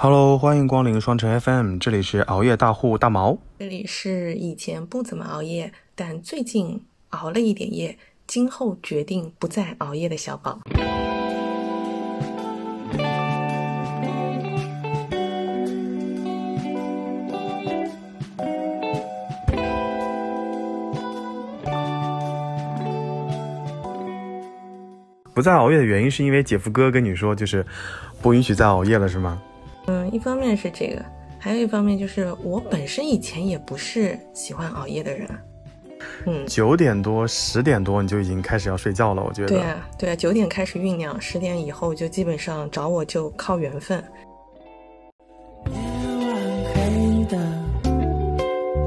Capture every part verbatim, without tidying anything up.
Hello， 欢迎光临双城 F M， 这里是熬夜大户大毛，这里是以前不怎么熬夜，但最近熬了一点夜，今后决定不再熬夜的小宝。不再熬夜的原因是因为姐夫哥跟你说就是不允许再熬夜了是吗？嗯，一方面是这个，还有一方面就是我本身以前也不是喜欢熬夜的人。嗯，九点多十点多你就已经开始要睡觉了，我觉得。对啊，对啊，九点开始酝酿，十点以后就基本上找我就靠缘分。夜晚黑的，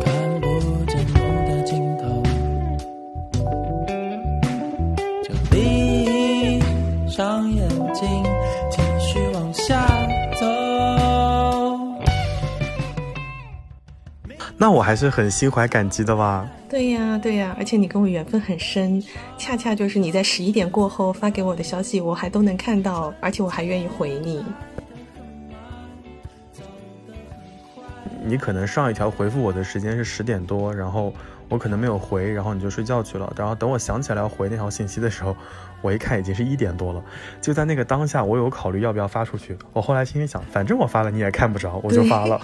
看不见路的尽头，就闭上眼睛，继续往下。那我还是很心怀感激的吧。对呀对呀，而且你跟我缘分很深，恰恰就是你在十一点过后发给我的消息我还都能看到，而且我还愿意回你。你可能上一条回复我的时间是十点多，然后我可能没有回，然后你就睡觉去了，然后等我想起来要回那条信息的时候，我一看已经是一点多了。就在那个当下我有考虑要不要发出去，我后来心里想反正我发了你也看不着，我就发了。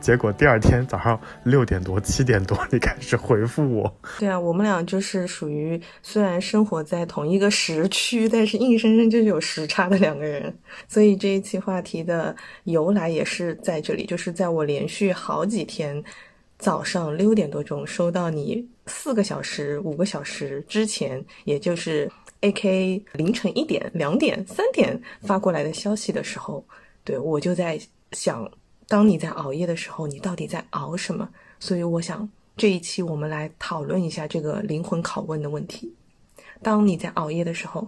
结果第二天早上六点多七点多你开始回复我。对啊，我们俩就是属于虽然生活在同一个时区，但是硬生生就是有时差的两个人。所以这一期话题的由来也是在这里，就是在我连续好几天早上六点多钟收到你四个小时五个小时之前，也就是 A K 凌晨一点两点三点发过来的消息的时候，对，我就在想当你在熬夜的时候你到底在熬什么。所以我想这一期我们来讨论一下这个灵魂拷问的问题，当你在熬夜的时候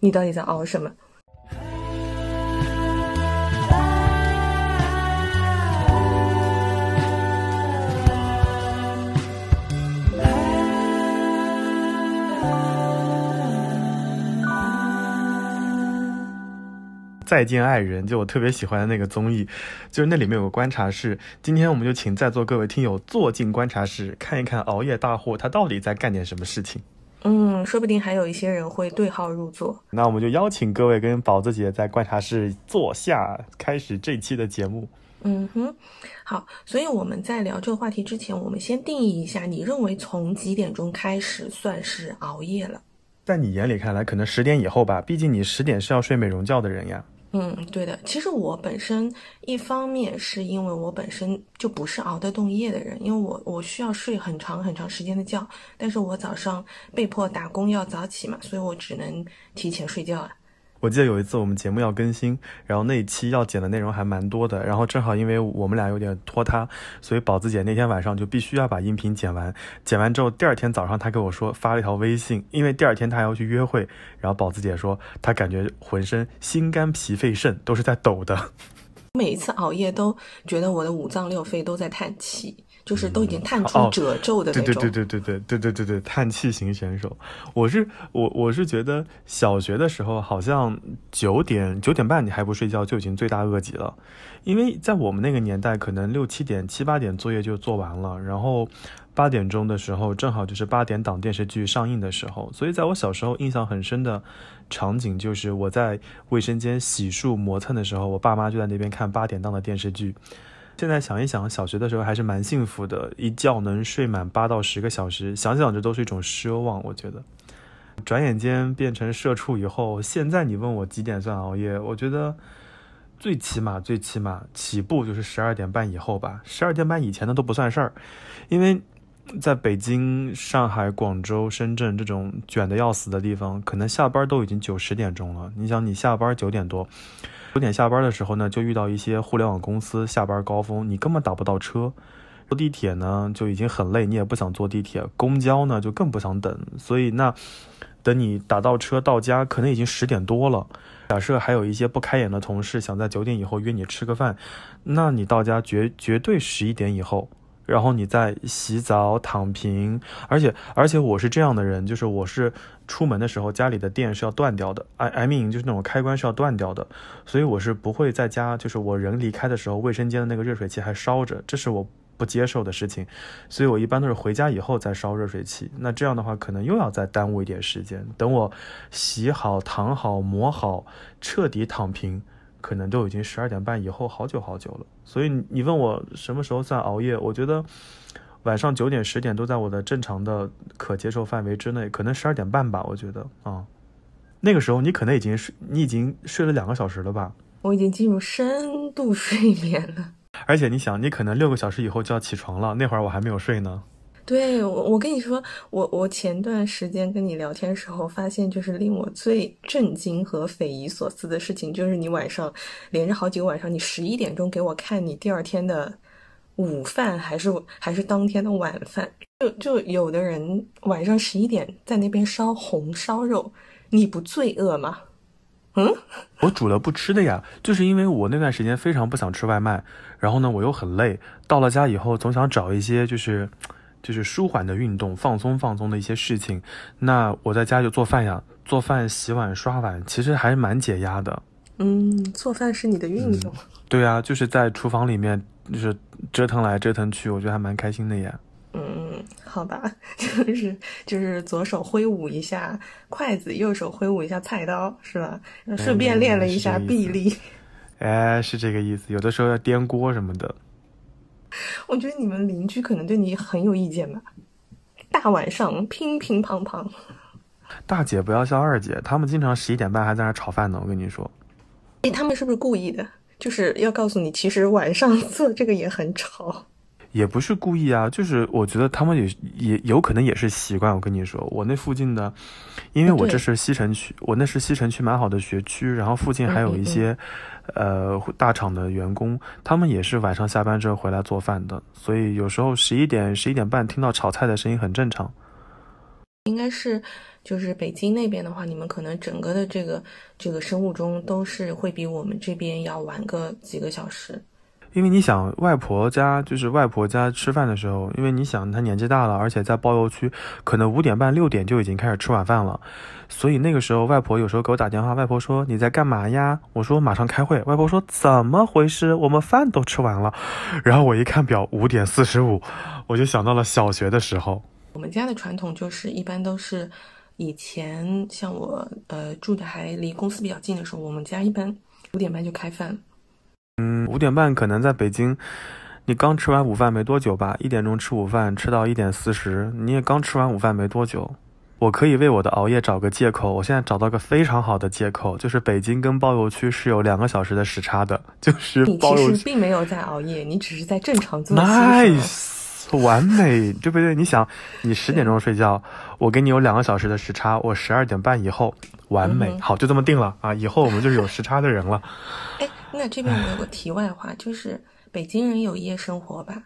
你到底在熬什么。再见爱人，就我特别喜欢的那个综艺，就是那里面有个观察室。今天我们就请在座各位听友坐进观察室，看一看熬夜大户他到底在干点什么事情。嗯，说不定还有一些人会对号入座。那我们就邀请各位跟宝子姐在观察室坐下，开始这期的节目。嗯哼，好，所以我们在聊这个话题之前，我们先定义一下，你认为从几点钟开始算是熬夜了？在你眼里看来可能十点以后吧，毕竟你十点是要睡美容觉的人呀。嗯，对的。其实我本身一方面是因为我本身就不是熬得动夜的人，因为我我需要睡很长很长时间的觉，但是我早上被迫打工要早起嘛，所以我只能提前睡觉了。我记得有一次我们节目要更新，然后那一期要剪的内容还蛮多的，然后正好因为我们俩有点拖沓，所以宝子姐那天晚上就必须要把音频剪完。剪完之后第二天早上她跟我说发了一条微信，因为第二天她还要去约会，然后宝子姐说她感觉浑身心肝脾肺肾都是在抖的。每一次熬夜都觉得我的五脏六肺都在叹气，就是都已经探出褶皱的那种、嗯哦、对对对对对对对对对，叹气型选手。我是我我是觉得小学的时候好像九点九点半你还不睡觉就已经罪大恶极了，因为在我们那个年代可能六七点七八点作业就做完了，然后八点钟的时候正好就是八点档电视剧上映的时候，所以在我小时候印象很深的场景就是我在卫生间洗漱磨蹭的时候，我爸妈就在那边看八点档的电视剧。现在想一想小学的时候还是蛮幸福的，一觉能睡满八到十个小时，想想这都是一种奢望。我觉得转眼间变成社畜以后，现在你问我几点算熬夜，我觉得最起码最起码起步就是十二点半以后吧，十二点半以前的都不算事儿。因为在北京上海广州深圳这种卷得要死的地方，可能下班都已经九十点钟了，你想你下班九点多九点下班的时候呢，就遇到一些互联网公司下班高峰，你根本打不到车，坐地铁呢就已经很累，你也不想坐地铁，公交呢就更不想等，所以那等你打到车到家可能已经十点多了。假设还有一些不开眼的同事想在九点以后约你吃个饭，那你到家绝绝对十一点以后，然后你再洗澡躺平，而且而且我是这样的人，就是我是出门的时候家里的电是要断掉的 I mean 就是那种开关是要断掉的，所以我是不会在家，就是我人离开的时候卫生间的那个热水器还烧着，这是我不接受的事情，所以我一般都是回家以后再烧热水器，那这样的话可能又要再耽误一点时间，等我洗好躺好磨好彻底躺平可能都已经十二点半以后好久好久了。所以你问我什么时候算熬夜，我觉得晚上九点十点都在我的正常的可接受范围之内，可能十二点半吧，我觉得啊、嗯，那个时候你可能已经你已经睡了两个小时了吧，我已经进入深度睡眠了，而且你想你可能六个小时以后就要起床了，那会儿我还没有睡呢。对，我我跟你说，我我前段时间跟你聊天的时候发现，就是令我最震惊和匪夷所思的事情，就是你晚上连着好几个晚上，你十一点钟给我看你第二天的午饭还是还是当天的晚饭，就就有的人晚上十一点在那边烧红烧肉，你不罪恶吗？嗯，我煮了不吃的呀，就是因为我那段时间非常不想吃外卖，然后呢我又很累，到了家以后总想找一些就是。就是舒缓的运动放松放松的一些事情，那我在家就做饭呀，做饭洗碗刷碗其实还蛮解压的。嗯，做饭是你的运动、嗯、对啊，就是在厨房里面就是折腾来折腾去，我觉得还蛮开心的呀。嗯，好吧，就是就是左手挥舞一下筷子，右手挥舞一下菜刀是吧，顺便练了一下臂力、嗯、哎，是这个意思，有的时候要颠锅什么的。我觉得你们邻居可能对你很有意见吧，大晚上乒乒乓乓。大姐不要笑二姐，他们经常十一点半还在那炒饭呢，我跟你说。哎，他们是不是故意的？就是要告诉你，其实晚上做这个也很吵。也不是故意啊，就是我觉得他们也也有可能也是习惯。我跟你说，我那附近的，因为我这是西城区，我那是西城区蛮好的学区，然后附近还有一些，嗯嗯呃，大厂的员工，他们也是晚上下班之后回来做饭的，所以有时候十一点、十一点半听到炒菜的声音很正常。应该是，就是北京那边的话，你们可能整个的这个这个生物钟都是会比我们这边要晚个几个小时。因为你想外婆家就是外婆家吃饭的时候，因为你想她年纪大了，而且在包邮区可能五点半六点就已经开始吃晚饭了，所以那个时候外婆有时候给我打电话，外婆说你在干嘛呀，我说马上开会，外婆说怎么回事，我们饭都吃完了，然后我一看表五点四十五，我就想到了小学的时候。我们家的传统就是一般都是以前像我呃住的还离公司比较近的时候，我们家一般五点半就开饭。嗯，五点半可能在北京，你刚吃完午饭没多久吧，一点钟吃午饭，吃到一点四十，你也刚吃完午饭没多久。我可以为我的熬夜找个借口，我现在找到个非常好的借口，就是北京跟包邮区是有两个小时的时差的，就是包邮区。你其实并没有在熬夜，你只是在正常作息。Nice， 完美，对不对？你想，你十点钟睡觉，我给你有两个小时的时差，我十二点半以后，完美，嗯嗯好，就这么定了啊！以后我们就是有时差的人了。哎。那这边我有个题外话，就是北京人有夜生活吧？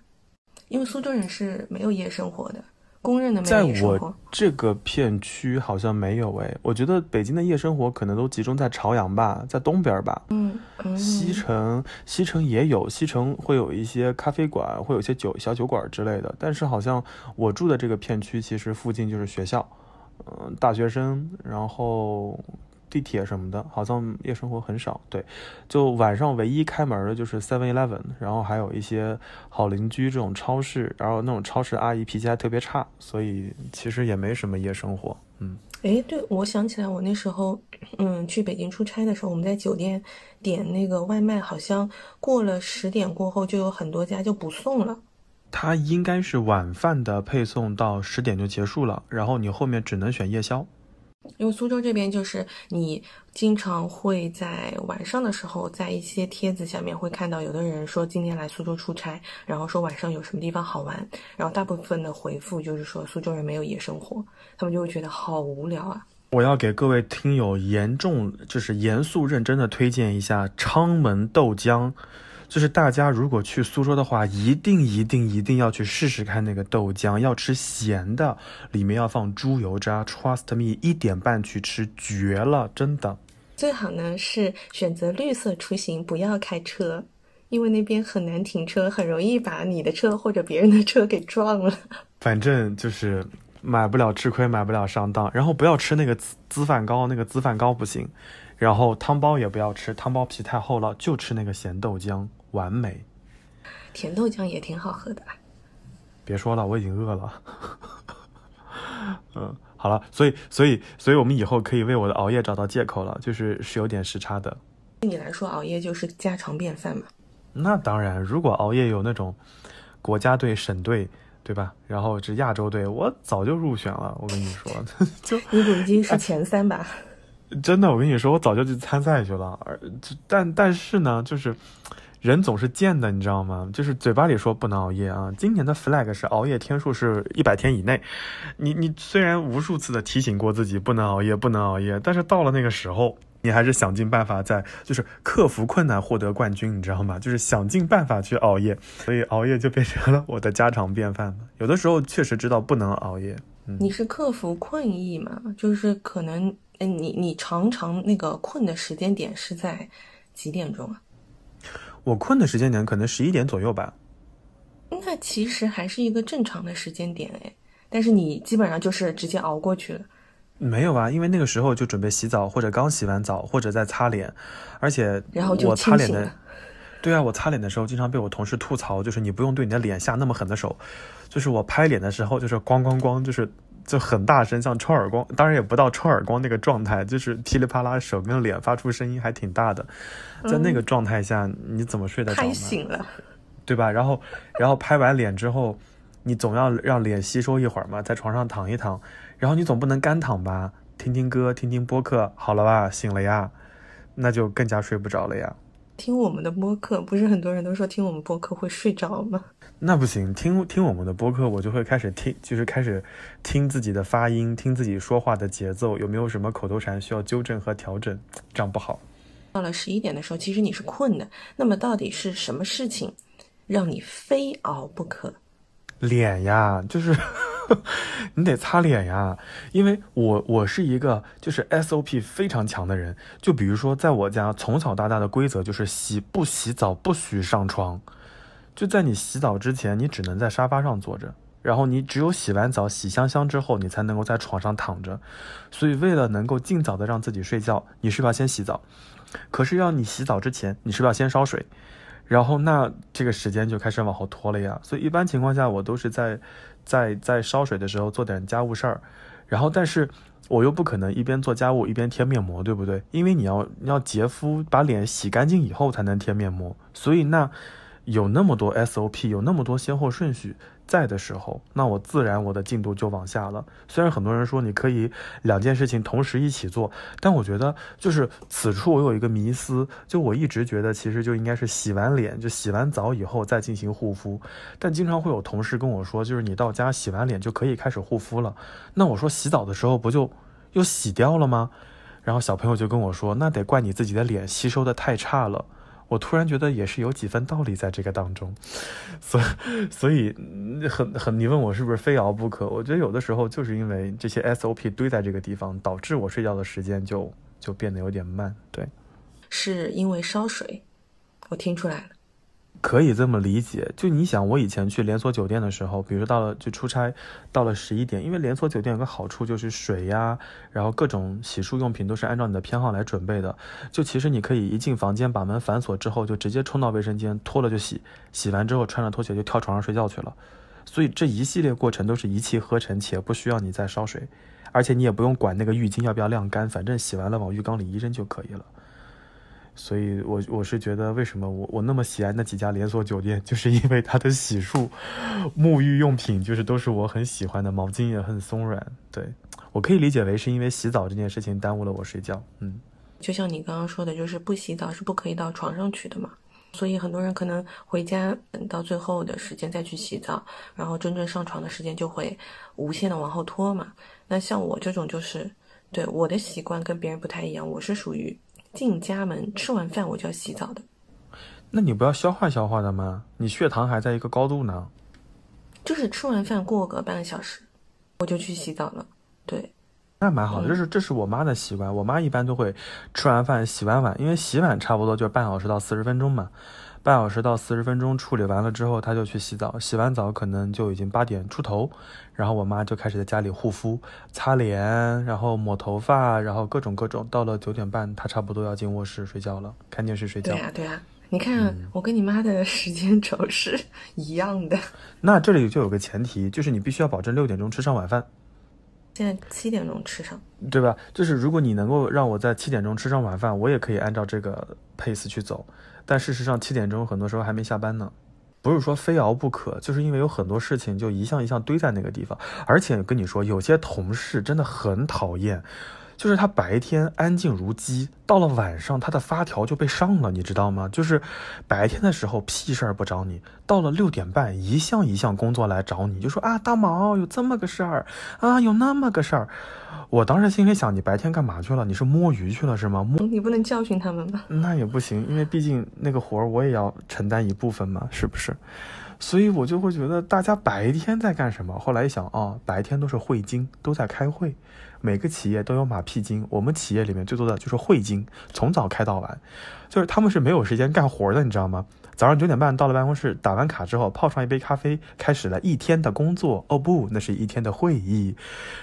因为苏州人是没有夜生活的，公认的没有夜生活。在我这个片区好像没有哎，我觉得北京的夜生活可能都集中在朝阳吧，在东边吧。嗯，嗯西城西城也有，西城会有一些咖啡馆，会有一些酒小酒馆之类的。但是好像我住的这个片区，其实附近就是学校，嗯、呃，大学生，然后。地铁什么的好像夜生活很少，对，就晚上唯一开门的就是 seven eleven， 然后还有一些好邻居这种超市，然后那种超市阿姨脾气还特别差，所以其实也没什么夜生活。嗯，诶对，我想起来我那时候嗯去北京出差的时候，我们在酒店点那个外卖，好像过了十点过后就有很多家就不送了，它应该是晚饭的配送到十点就结束了，然后你后面只能选夜宵。因为苏州这边就是你经常会在晚上的时候在一些帖子下面会看到有的人说今天来苏州出差，然后说晚上有什么地方好玩，然后大部分的回复就是说苏州人没有夜生活，他们就会觉得好无聊啊。我要给各位听友严重就是严肃认真的推荐一下鲳门豆浆，就是大家如果去苏州的话，一定一定一定要去试试看那个豆浆，要吃咸的，里面要放猪油渣 ，trust me， 一点半去吃绝了，真的。最好呢是选择绿色出行，不要开车，因为那边很难停车，很容易把你的车或者别人的车给撞了。反正就是买不了吃亏，买不了上当。然后不要吃那个粢饭糕，那个粢饭糕不行。然后汤包也不要吃，汤包皮太厚了，就吃那个咸豆浆，完美。甜豆浆也挺好喝的。别说了，我已经饿了。嗯，好了，所以所以所以我们以后可以为我的熬夜找到借口了，就是是有点时差的。对你来说，熬夜就是家常便饭嘛。那当然，如果熬夜有那种国家队、省队，对吧？然后这亚洲队，我早就入选了。我跟你说，就你已经是前三吧、哎？真的，我跟你说，我早就去参赛去了。而但但是呢，就是人总是贱的，你知道吗？就是嘴巴里说不能熬夜啊。今年的 flag 是熬夜天数是一百天以内。你你虽然无数次的提醒过自己不能熬夜，不能熬夜，但是到了那个时候。你还是想尽办法在就是克服困难获得冠军，你知道吗？就是想尽办法去熬夜，所以熬夜就变成了我的家常便饭了。有的时候确实知道不能熬夜、嗯、你是克服困意嘛？就是可能你你常常那个困的时间点是在几点钟啊？我困的时间点可能十一点左右吧。那其实还是一个正常的时间点哎，但是你基本上就是直接熬过去了。没有啊，因为那个时候就准备洗澡，或者刚洗完澡，或者在擦脸，而且我擦脸的，对啊，我擦脸的时候经常被我同事吐槽，就是你不用对你的脸下那么狠的手，就是我拍脸的时候就是咣咣咣，就是就很大声，像抽耳光，当然也不到抽耳光那个状态，就是噼里啪啦手跟脸发出声音还挺大的，在那个状态下、嗯、你怎么睡得着呢？太醒了，对吧？然后然后拍完脸之后。你总要让脸吸收一会儿嘛，在床上躺一躺，然后你总不能干躺吧，听听歌听听播客好了吧，醒了呀，那就更加睡不着了呀。听我们的播客，不是很多人都说听我们播客会睡着吗？那不行，听听我们的播客我就会开始听，就是开始听自己的发音，听自己说话的节奏，有没有什么口头禅需要纠正和调整，这样不好。到了十一点的时候其实你是困的，那么到底是什么事情让你非熬不可？脸呀，就是你得擦脸呀，因为我我是一个就是 S O P 非常强的人，就比如说在我家从小到大的规则就是洗不洗澡不许上床，就在你洗澡之前你只能在沙发上坐着，然后你只有洗完澡洗香香之后你才能够在床上躺着，所以为了能够尽早的让自己睡觉，你是不是要先洗澡？可是要你洗澡之前你是不是要先烧水？然后那这个时间就开始往后拖了呀，所以一般情况下我都是在在在烧水的时候做点家务事儿，然后但是我又不可能一边做家务一边贴面膜，对不对？因为你要你要洁肤，把脸洗干净以后才能贴面膜，所以那有那么多 S O P， 有那么多先后顺序在的时候，那我自然我的进度就往下了。虽然很多人说你可以两件事情同时一起做，但我觉得就是此处我有一个迷思，就我一直觉得其实就应该是洗完脸，就洗完澡以后再进行护肤，但经常会有同事跟我说就是你到家洗完脸就可以开始护肤了，那我说洗澡的时候不就又洗掉了吗？然后小朋友就跟我说那得怪你自己的脸吸收的太差了。我突然觉得也是有几分道理在这个当中，所以所以很很，你问我是不是非熬不可？我觉得有的时候就是因为这些 S O P 堆在这个地方，导致我睡觉的时间就就变得有点慢。对，是因为烧水，我听出来了，可以这么理解。就你想，我以前去连锁酒店的时候，比如说到了就出差，到了十一点，因为连锁酒店有个好处就是水呀，然后各种洗漱用品都是按照你的偏好来准备的。就其实你可以一进房间把门反锁之后，就直接冲到卫生间脱了就洗，洗完之后穿上拖鞋就跳床上睡觉去了。所以这一系列过程都是一气呵成，且不需要你再烧水，而且你也不用管那个浴巾要不要晾干，反正洗完了往浴缸里一扔就可以了。所以我，我我是觉得，为什么我我那么喜爱那几家连锁酒店，就是因为它的洗漱、沐浴用品，就是都是我很喜欢的，毛巾也很松软。对，我可以理解为是因为洗澡这件事情耽误了我睡觉。嗯，就像你刚刚说的，就是不洗澡是不可以到床上去的嘛，所以很多人可能回家等到最后的时间再去洗澡，然后真正上床的时间就会无限的往后拖嘛。那像我这种就是，对，我的习惯跟别人不太一样，我是属于进家门吃完饭我就要洗澡的。那你不要消化消化的吗？你血糖还在一个高度呢。就是吃完饭过个半个小时我就去洗澡了。对，那蛮好的、嗯、这是这是我妈的习惯。我妈一般都会吃完饭洗完碗，因为洗碗差不多就半小时到四十分钟嘛，半小时到四十分钟处理完了之后，他就去洗澡，洗完澡可能就已经八点出头，然后我妈就开始在家里护肤、擦脸，然后抹头发，然后各种各种。到了九点半，她差不多要进卧室睡觉了，看电视睡觉。对啊，对啊。你看、嗯、我跟你妈的时间轴是一样的。那这里就有个前提，就是你必须要保证六点钟吃上晚饭。现在七点钟吃上，对吧？就是如果你能够让我在七点钟吃上晚饭，我也可以按照这个 pace 去走。但事实上七点钟很多时候还没下班呢，不是说非熬不可，就是因为有很多事情就一项一项堆在那个地方。而且跟你说，有些同事真的很讨厌，就是他白天安静如鸡，到了晚上他的发条就被上了，你知道吗？就是白天的时候屁事儿不找你，到了六点半一项一项工作来找你，就说啊大毛有这么个事儿啊，有那么个事儿。我当时心里想，你白天干嘛去了？你是摸鱼去了是吗？摸你不能教训他们吧？那也不行，因为毕竟那个活儿我也要承担一部分嘛，是不是？所以我就会觉得大家白天在干什么。后来一想啊、哦，白天都是会经，都在开会，每个企业都有马屁精，我们企业里面最多的就是会经，从早开到晚，就是他们是没有时间干活的，你知道吗？早上九点半到了办公室，打完卡之后泡上一杯咖啡，开始了一天的工作。哦不，那是一天的会议。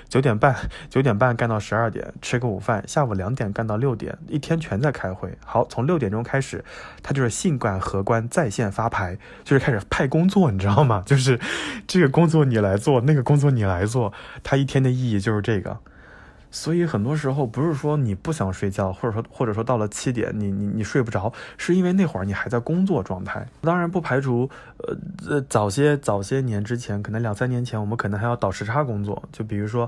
九点半九点半干到十二点，吃个午饭，下午两点干到六点，一天全在开会。好，从六点钟开始，他就是信管荷官在线发牌，就是开始派工作，你知道吗？就是这个工作你来做，那个工作你来做，他一天的意义就是这个。所以很多时候不是说你不想睡觉，或者说或者说到了七点你你你睡不着，是因为那会儿你还在工作状态。当然不排除呃呃早些早些年之前，可能两三年前，我们可能还要倒时差工作，就比如说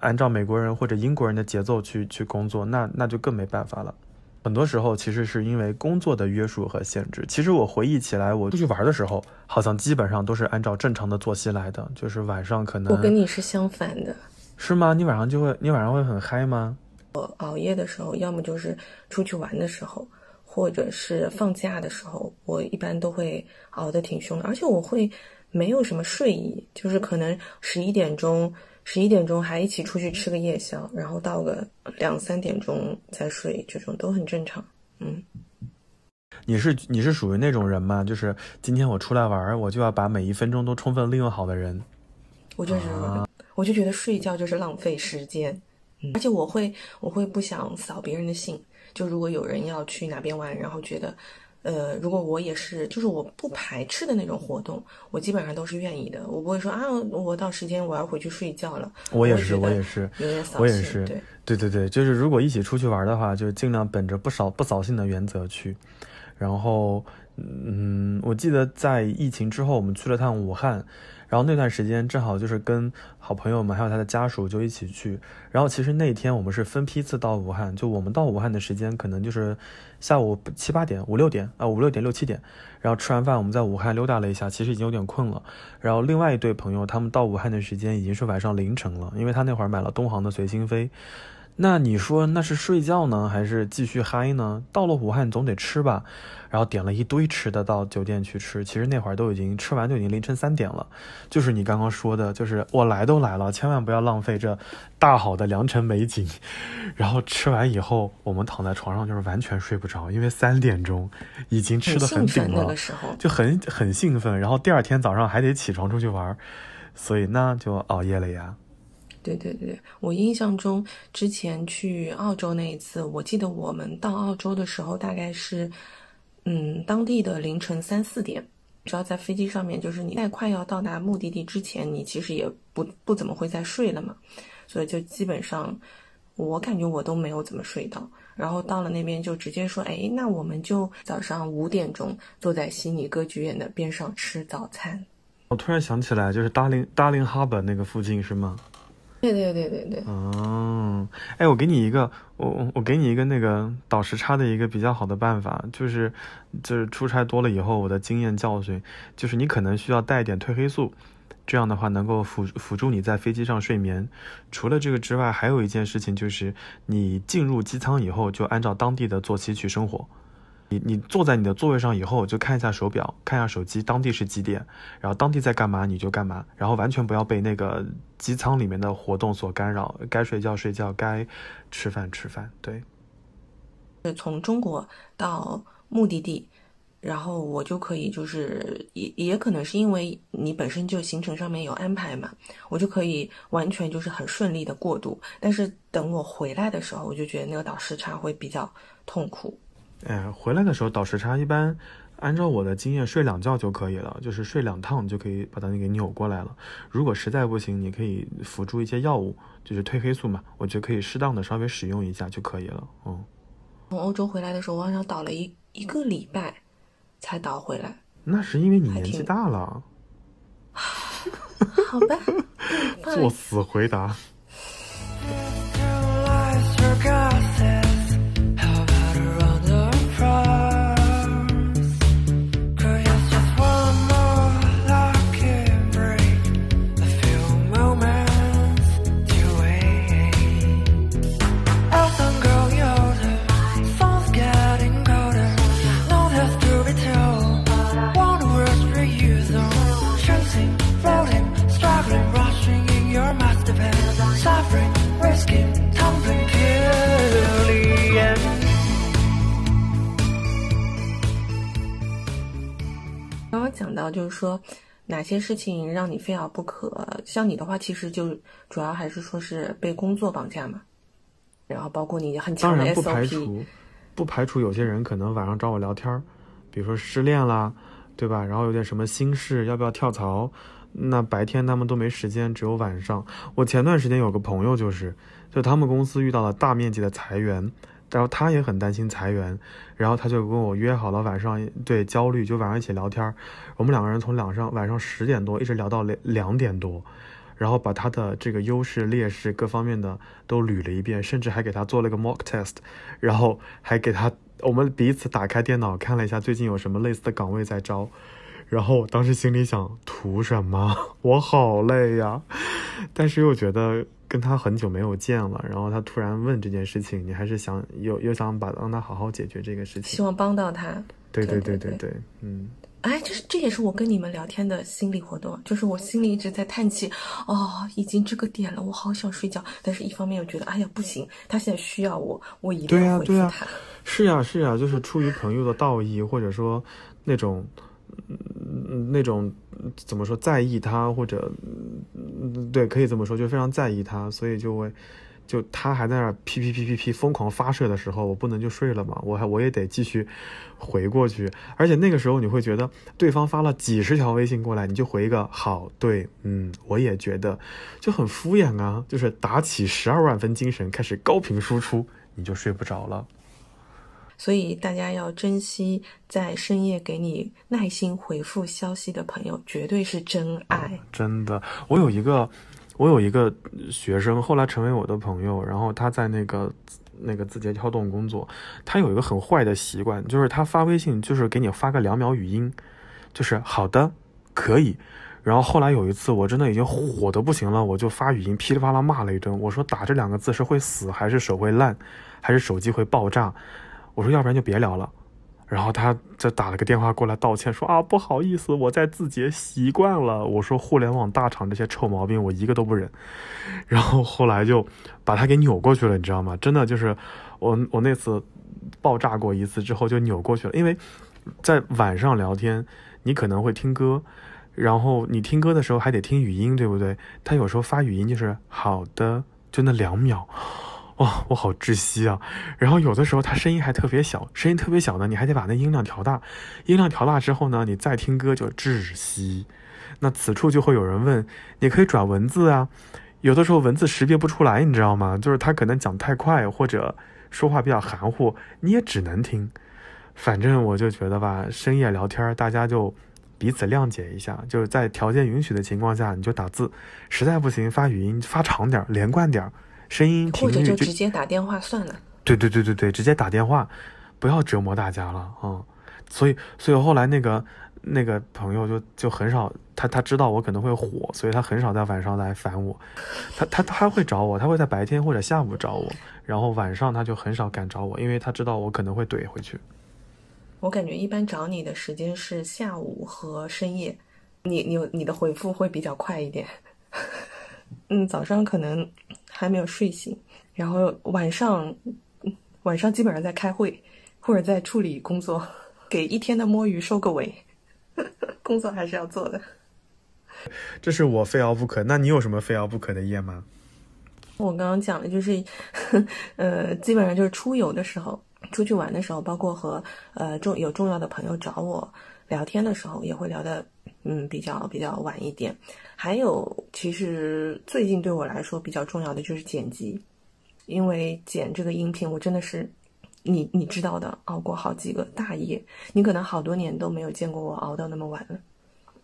按照美国人或者英国人的节奏去去工作，那那就更没办法了。很多时候其实是因为工作的约束和限制。其实我回忆起来，我出去玩的时候好像基本上都是按照正常的作息来的，就是晚上可能我跟你是相反的。是吗？你晚上就会，你晚上会很嗨吗？我熬夜的时候，要么就是出去玩的时候，或者是放假的时候，我一般都会熬得挺凶的，而且我会没有什么睡意，就是可能十一点钟，十一点钟还一起出去吃个夜宵，然后到个两三点钟再睡，这种都很正常。嗯。你是你是属于那种人吗？就是今天我出来玩，我就要把每一分钟都充分利用好的人。我就是。啊，我就觉得睡觉就是浪费时间，嗯，而且我会我会不想扫别人的兴。就如果有人要去哪边玩，然后觉得，呃，如果我也是，就是我不排斥的那种活动，我基本上都是愿意的。我不会说啊，我到时间我要回去睡觉了。我也是，我也是，有点扫兴，我也是，对，对对对，就是如果一起出去玩的话，就尽量本着不扫不扫兴的原则去，然后。嗯，我记得在疫情之后，我们去了趟武汉，然后那段时间正好就是跟好朋友们还有他的家属就一起去。然后其实那天我们是分批次到武汉，就我们到武汉的时间可能就是下午七八点、五六点啊、五六点六七点。然后吃完饭我们在武汉溜达了一下，其实已经有点困了。然后另外一对朋友他们到武汉的时间已经是晚上凌晨了，因为他那会儿买了东航的随心飞。那你说那是睡觉呢，还是继续嗨呢？到了武汉总得吃吧，然后点了一堆吃的到酒店去吃。其实那会儿都已经吃完，就已经凌晨三点了。就是你刚刚说的，就是我来都来了，千万不要浪费这大好的良辰美景。然后吃完以后，我们躺在床上就是完全睡不着，因为三点钟已经吃得很顶了，就很很兴奋。然后第二天早上还得起床出去玩，所以那就熬夜了呀。对对对，我印象中之前去澳洲那一次，我记得我们到澳洲的时候大概是，嗯，当地的凌晨三四点。只要在飞机上面，就是你在快要到达目的地之前，你其实也不不怎么会再睡了嘛，所以就基本上，我感觉我都没有怎么睡到。然后到了那边就直接说，哎，那我们就早上五点钟坐在悉尼歌剧院的边上吃早餐。我突然想起来，就是达令达令哈本那个附近是吗？对对对对对。哦，哎，我给你一个，我我给你一个那个倒时差的一个比较好的办法，就是就是出差多了以后我的经验教训，就是你可能需要带一点褪黑素，这样的话能够辅辅助你在飞机上睡眠。除了这个之外，还有一件事情就是你进入机舱以后就按照当地的作息去生活。你你坐在你的座位上以后，就看一下手表，看一下手机，当地是几点，然后当地在干嘛你就干嘛，然后完全不要被那个机舱里面的活动所干扰，该睡觉睡觉，该吃饭吃饭。对，从中国到目的地然后我就可以就是也也可能是因为你本身就行程上面有安排嘛，我就可以完全就是很顺利的过渡，但是等我回来的时候我就觉得那个倒时差会比较痛苦。哎，回来的时候倒时差一般按照我的经验睡两觉就可以了，就是睡两趟就可以把它给扭过来了。如果实在不行你可以辅助一些药物，就是褪黑素嘛，我觉得可以适当的稍微使用一下就可以了。嗯，从欧洲回来的时候我好像倒了一一个礼拜才倒回来，那是因为你年纪大了。好吧，作死回答。刚刚讲到就是说哪些事情让你非要不可，像你的话其实就主要还是说是被工作绑架嘛，然后包括你很强的 S O P。 当然不排除不排除有些人可能晚上找我聊天，比如说失恋啦，对吧，然后有点什么心事要不要跳槽，那白天他们都没时间，只有晚上。我前段时间有个朋友就是就他们公司遇到了大面积的裁员，然后他也很担心裁员，然后他就跟我约好了晚上，对，焦虑，就晚上一起聊天。我们两个人从两上晚上十点多一直聊到两点多，然后把他的这个优势劣势各方面的都捋了一遍，甚至还给他做了个 mock test， 然后还给他我们彼此打开电脑看了一下最近有什么类似的岗位在招。然后当时心里想，图什么？我好累呀，但是又觉得跟他很久没有见了，然后他突然问这件事情，你还是想又又想把让他好好解决这个事情，希望帮到他。对对对对 对, 对, 对，嗯，哎，这是这也是我跟你们聊天的心理活动，就是我心里一直在叹气，哦，已经这个点了，我好想睡觉，但是一方面又觉得，哎呀，不行，他现在需要我，我一定要回复他。对啊对啊，是呀是呀，就是出于朋友的道义，或者说那种。那种怎么说在意他，或者对，可以这么说，就非常在意他，所以就会就他还在那噼噼噼噼噼疯狂发射的时候，我不能就睡了嘛，我还我也得继续回过去。而且那个时候你会觉得对方发了几十条微信过来，你就回一个好，对，嗯，我也觉得，就很敷衍啊，就是打起十二万分精神开始高频输出，你就睡不着了。所以大家要珍惜在深夜给你耐心回复消息的朋友，绝对是真爱、啊、真的。我有一个我有一个学生后来成为我的朋友，然后他在那个那个字节跳动工作，他有一个很坏的习惯，就是他发微信就是给你发个两秒语音，就是好的可以。然后后来有一次我真的已经火得不行了，我就发语音噼里啪啦骂了一顿，我说打这两个字是会死还是手会烂还是手机会爆炸，我说要不然就别聊了。然后他就打了个电话过来道歉，说啊不好意思，我在字节习惯了。我说互联网大厂这些臭毛病我一个都不忍。然后后来就把他给扭过去了，你知道吗？真的就是我我那次爆炸过一次之后就扭过去了，因为在晚上聊天你可能会听歌，然后你听歌的时候还得听语音，对不对？他有时候发语音就是好的，就那两秒。哇、哦，我好窒息啊！然后有的时候他声音还特别小，声音特别小呢，你还得把那音量调大，音量调大之后呢，你再听歌就窒息。那此处就会有人问，你可以转文字啊，有的时候文字识别不出来，你知道吗？就是他可能讲太快或者说话比较含糊，你也只能听。反正我就觉得吧，深夜聊天大家就彼此谅解一下，就是在条件允许的情况下你就打字，实在不行发语音，发长点，连贯点。声音频率，或者就直接打电话算了。对对对对对，直接打电话，不要折磨大家了啊、嗯！所以，所以后来那个那个朋友就就很少，他他知道我可能会火，所以他很少在晚上来烦我。他他他会找我，他会在白天或者下午找我，然后晚上他就很少敢找我，因为他知道我可能会怼回去。我感觉一般找你的时间是下午和深夜，你你你的回复会比较快一点。嗯，早上可能还没有睡醒，然后晚上晚上基本上在开会或者在处理工作，给一天的摸鱼收个尾，工作还是要做的。这是我非熬不可，那你有什么非熬不可的夜吗？我刚刚讲的就是呃，基本上就是出游的时候，出去玩的时候，包括和呃重有重要的朋友找我聊天的时候，也会聊的嗯比较比较晚一点。还有其实最近对我来说比较重要的就是剪辑，因为剪这个音频我真的是你你知道的，熬过好几个大夜，你可能好多年都没有见过我熬到那么晚了。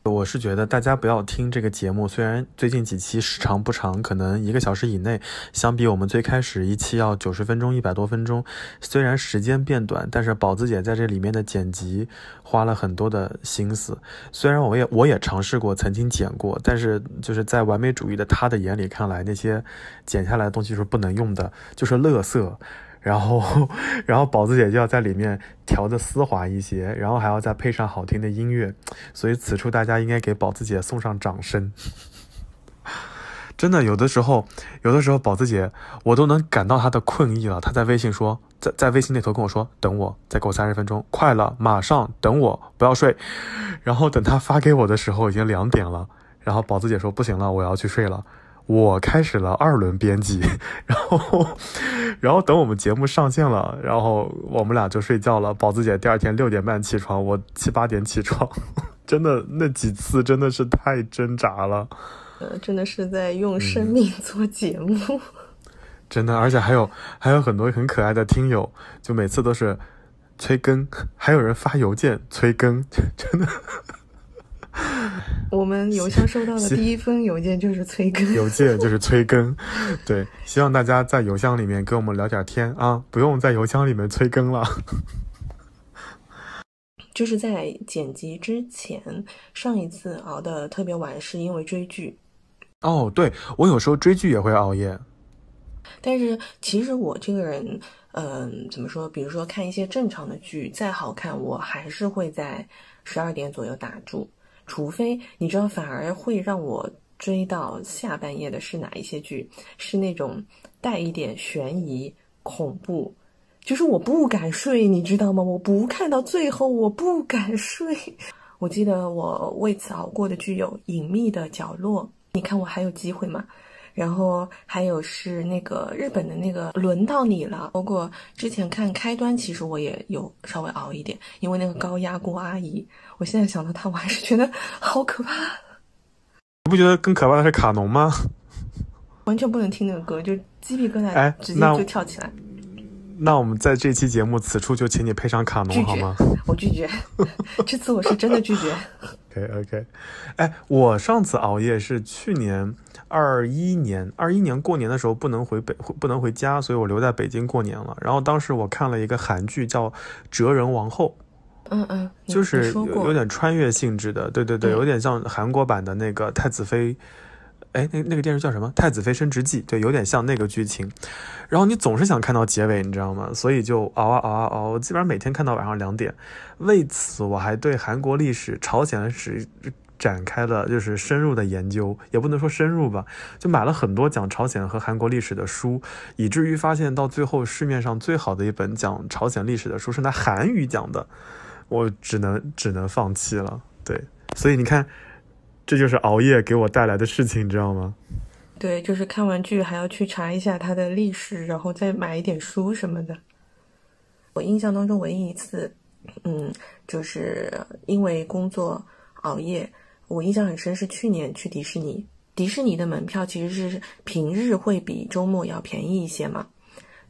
我是觉得大家不要听这个节目，虽然最近几期时长不长，可能一个小时以内，相比我们最开始一期要九十分钟一百多分钟，虽然时间变短，但是宝子姐在这里面的剪辑花了很多的心思。虽然我也我也尝试过，曾经剪过，但是就是在完美主义的他的眼里看来，那些剪下来的东西是不能用的，就是垃圾。然后然后宝子姐就要在里面调的丝滑一些，然后还要再配上好听的音乐，所以此处大家应该给宝子姐送上掌声。真的有的时候有的时候宝子姐我都能感到她的困意了，她在微信说在在微信那头跟我说，等我再给我三十分钟，快了，马上，等我，不要睡。然后等她发给我的时候已经两点了，然后宝子姐说不行了，我要去睡了。我开始了二轮编辑，然后然后等我们节目上线了，然后我们俩就睡觉了。宝子姐第二天六点半起床，我七八点起床，真的那几次真的是太挣扎了，呃，真的是在用生命做节目、嗯、真的。而且还有还有很多很可爱的听友，就每次都是催更，还有人发邮件催更，真的。我们邮箱收到的第一封邮件就是催更，邮件就是催更。对，希望大家在邮箱里面跟我们聊点天啊，不用在邮箱里面催更了。就是在剪辑之前，上一次熬的特别晚是因为追剧。哦，对，我有时候追剧也会熬夜。但是其实我这个人，嗯、呃，怎么说？比如说看一些正常的剧，再好看，我还是会在十二点左右打住。除非你知道，反而会让我追到下半夜的是哪一些剧？是那种带一点悬疑、恐怖，就是我不敢睡，你知道吗？我不看到最后，我不敢睡。我记得我为此熬过的剧有《隐秘的角落》，你看我还有机会吗？然后还有是那个日本的那个轮到你了，包括之前看《开端》，其实我也有稍微熬一点，因为那个高压锅阿姨，我现在想到她，我还是觉得好可怕。你不觉得更可怕的是卡农吗？完全不能听那个歌，就鸡皮疙瘩直接就跳起来。哎、那, 那我们在这期节目此处就请你配上卡农好吗？我拒绝，这次我是真的拒绝。OK OK， 哎，我上次熬夜是去年。二一年，二一年过年的时候不能回北，不能回家，所以我留在北京过年了。然后当时我看了一个韩剧叫《哲人王后》，嗯嗯，就是有点穿越性质的，对对对，有点像韩国版的那个《太子妃》，哎，那那个电视叫什么？《太子妃升职记》，对，有点像那个剧情。然后你总是想看到结尾，你知道吗？所以就熬啊熬啊熬，基本上每天看到晚上两点。为此，我还对韩国历史、朝鲜史。展开了就是深入的研究，也不能说深入吧，就买了很多讲朝鲜和韩国历史的书，以至于发现到最后市面上最好的一本讲朝鲜历史的书是拿韩语讲的，我只能只能放弃了。对，所以你看，这就是熬夜给我带来的事情，你知道吗？对，就是看完剧还要去查一下它的历史，然后再买一点书什么的。我印象当中唯一一次，嗯，就是因为工作熬夜。我印象很深是去年去迪士尼，迪士尼的门票其实是平日会比周末要便宜一些嘛，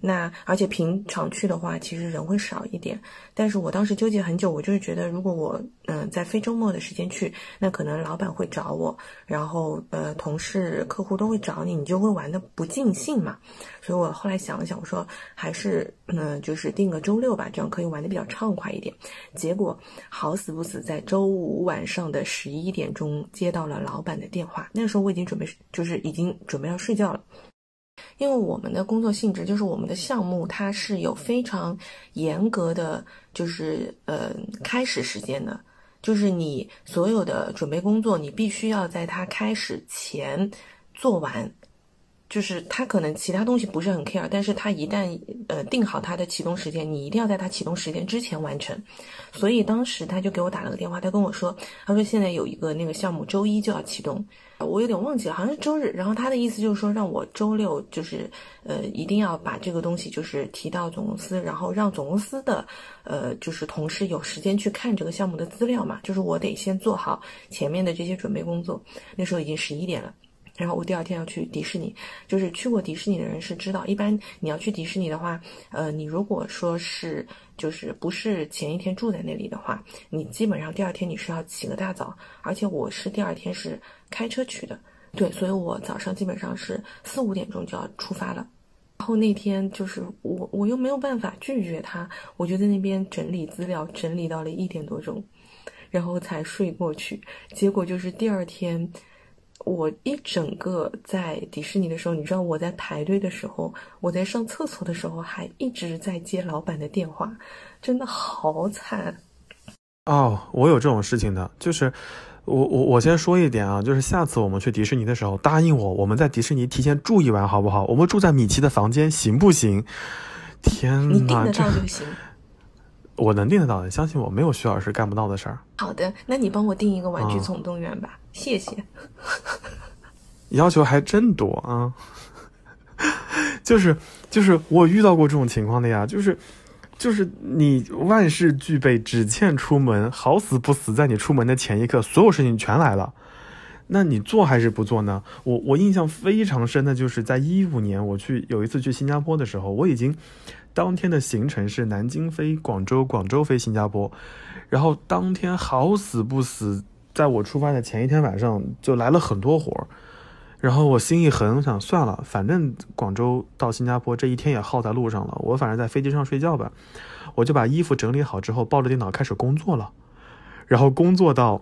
那而且平常去的话其实人会少一点，但是我当时纠结很久，我就是觉得如果我嗯、呃、在非周末的时间去，那可能老板会找我，然后呃同事客户都会找你，你就会玩的不尽兴嘛，所以我后来想了想，我说还是嗯、呃、就是定个周六吧，这样可以玩的比较畅快一点。结果好死不死在周五晚上的十一点钟接到了老板的电话，那时候我已经准备就是已经准备要睡觉了。因为我们的工作性质就是我们的项目它是有非常严格的就是呃开始时间的，就是你所有的准备工作你必须要在它开始前做完，就是他可能其他东西不是很 care， 但是他一旦呃定好他的启动时间，你一定要在他启动时间之前完成。所以当时他就给我打了个电话，他跟我说，他说现在有一个那个项目周一就要启动，我有点忘记了，好像是周日。然后他的意思就是说让我周六就是呃一定要把这个东西就是提到总公司，然后让总公司的呃就是同事有时间去看这个项目的资料嘛，就是我得先做好前面的这些准备工作。那时候已经十一点了。然后我第二天要去迪士尼，就是去过迪士尼的人是知道，一般你要去迪士尼的话，呃，你如果说是就是不是前一天住在那里的话，你基本上第二天你是要起个大早，而且我是第二天是开车去的，对，所以我早上基本上是四五点钟就要出发了。然后那天就是我我又没有办法拒绝他，我就在那边整理资料，整理到了一点多钟，然后才睡过去。结果就是第二天。我一整个在迪士尼的时候，你知道我在排队的时候，我在上厕所的时候，还一直在接老板的电话，真的好惨。哦，我有这种事情的，就是我我我先说一点啊，就是下次我们去迪士尼的时候，答应我，我们在迪士尼提前住一晚好不好？我们住在米奇的房间行不行？天哪，你订得到就行。我能订得到的，相信我，没有徐老师干不到的事儿。好的，那你帮我订一个玩具总动员吧、嗯、谢谢。要求还真多啊。就是就是我遇到过这种情况的呀，就是就是你万事俱备只欠出门，好死不死在你出门的前一刻所有事情全来了，那你做还是不做呢？我我印象非常深的就是在一五年我去有一次去新加坡的时候，我已经当天的行程是南京飞广州，广州飞新加坡，然后当天好死不死在我出发的前一天晚上就来了很多活，然后我心一横，想算了，反正广州到新加坡这一天也耗在路上了，我反正在飞机上睡觉吧，我就把衣服整理好之后抱着电脑开始工作了，然后工作到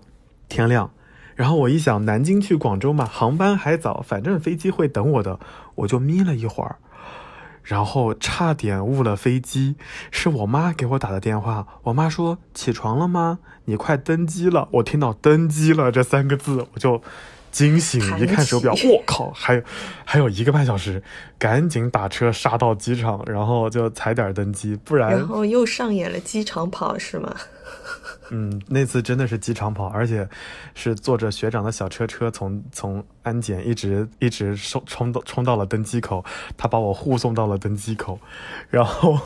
天亮。然后我一想南京去广州嘛，航班还早，反正飞机会等我的，我就眯了一会儿，然后差点误了飞机。是我妈给我打的电话，我妈说起床了吗？你快登机了。我听到登机了这三个字我就惊醒，一看手表，我靠，还有还有一个半小时，赶紧打车杀到机场，然后就踩点登机，不然然后又上演了机场跑是吗？嗯，那次真的是机场跑，而且是坐着学长的小车车从从安检一直一直冲到冲到了登机口，他把我护送到了登机口，然后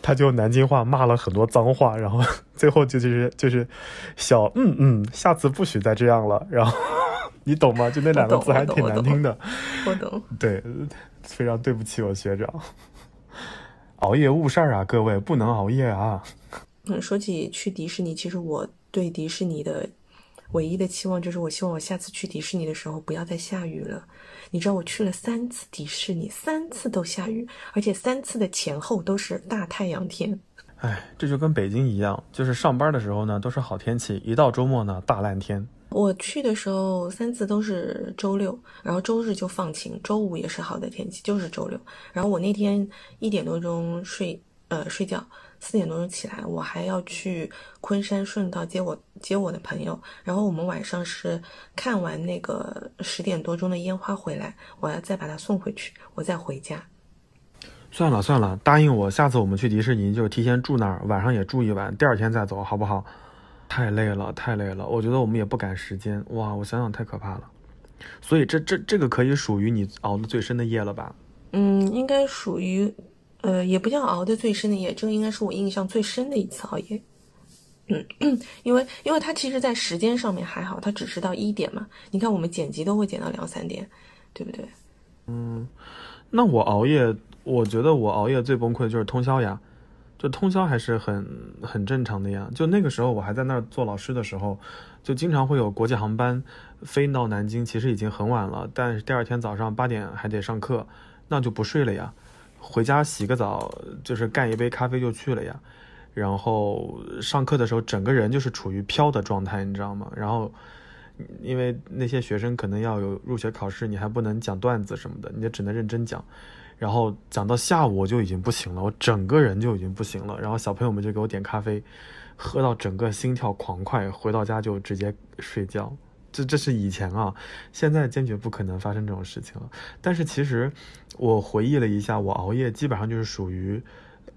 他就南京话骂了很多脏话，然后最后就就是就是小嗯嗯，下次不许再这样了，然后你懂吗？就那两个字还挺难听的。我懂。我懂，对，非常对不起我学长。熬夜误事儿啊，各位不能熬夜啊。嗯，说起去迪士尼，其实我对迪士尼的唯一的期望就是，我希望我下次去迪士尼的时候不要再下雨了。你知道我去了三次迪士尼，三次都下雨，而且三次的前后都是大太阳天。哎，这就跟北京一样，就是上班的时候呢都是好天气，一到周末呢大烂天。我去的时候三次都是周六，然后周日就放晴，周五也是好的天气，就是周六。然后我那天一点多钟睡，呃，睡觉。四点多钟起来，我还要去昆山顺道接我接我的朋友，然后我们晚上是看完那个十点多钟的烟花回来，我要再把它送回去，我再回家。算了算了，答应我，下次我们去迪士尼就提前住那儿，晚上也住一晚，第二天再走好不好？太累了太累了，我觉得我们也不赶时间。哇，我想想太可怕了。所以这这这个可以属于你熬的最深的夜了吧？嗯，应该属于。呃，也不叫熬的最深的夜，这个应该是我印象最深的一次熬夜。嗯，因为因为它其实在时间上面还好，它只是到一点嘛。你看我们剪辑都会剪到两三点，对不对？嗯，那我熬夜，我觉得我熬夜最崩溃的就是通宵呀，就通宵还是很很正常的呀。就那个时候我还在那儿做老师的时候，就经常会有国际航班飞到南京，其实已经很晚了，但是第二天早上八点还得上课，那就不睡了呀。回家洗个澡，就是干一杯咖啡就去了呀。然后上课的时候整个人就是处于飘的状态，你知道吗？然后因为那些学生可能要有入学考试，你还不能讲段子什么的，你就只能认真讲。然后讲到下午我就已经不行了，我整个人就已经不行了。然后小朋友们就给我点咖啡，喝到整个心跳狂快，回到家就直接睡觉。这这是以前啊，现在坚决不可能发生这种事情了。但是其实我回忆了一下，我熬夜基本上就是属于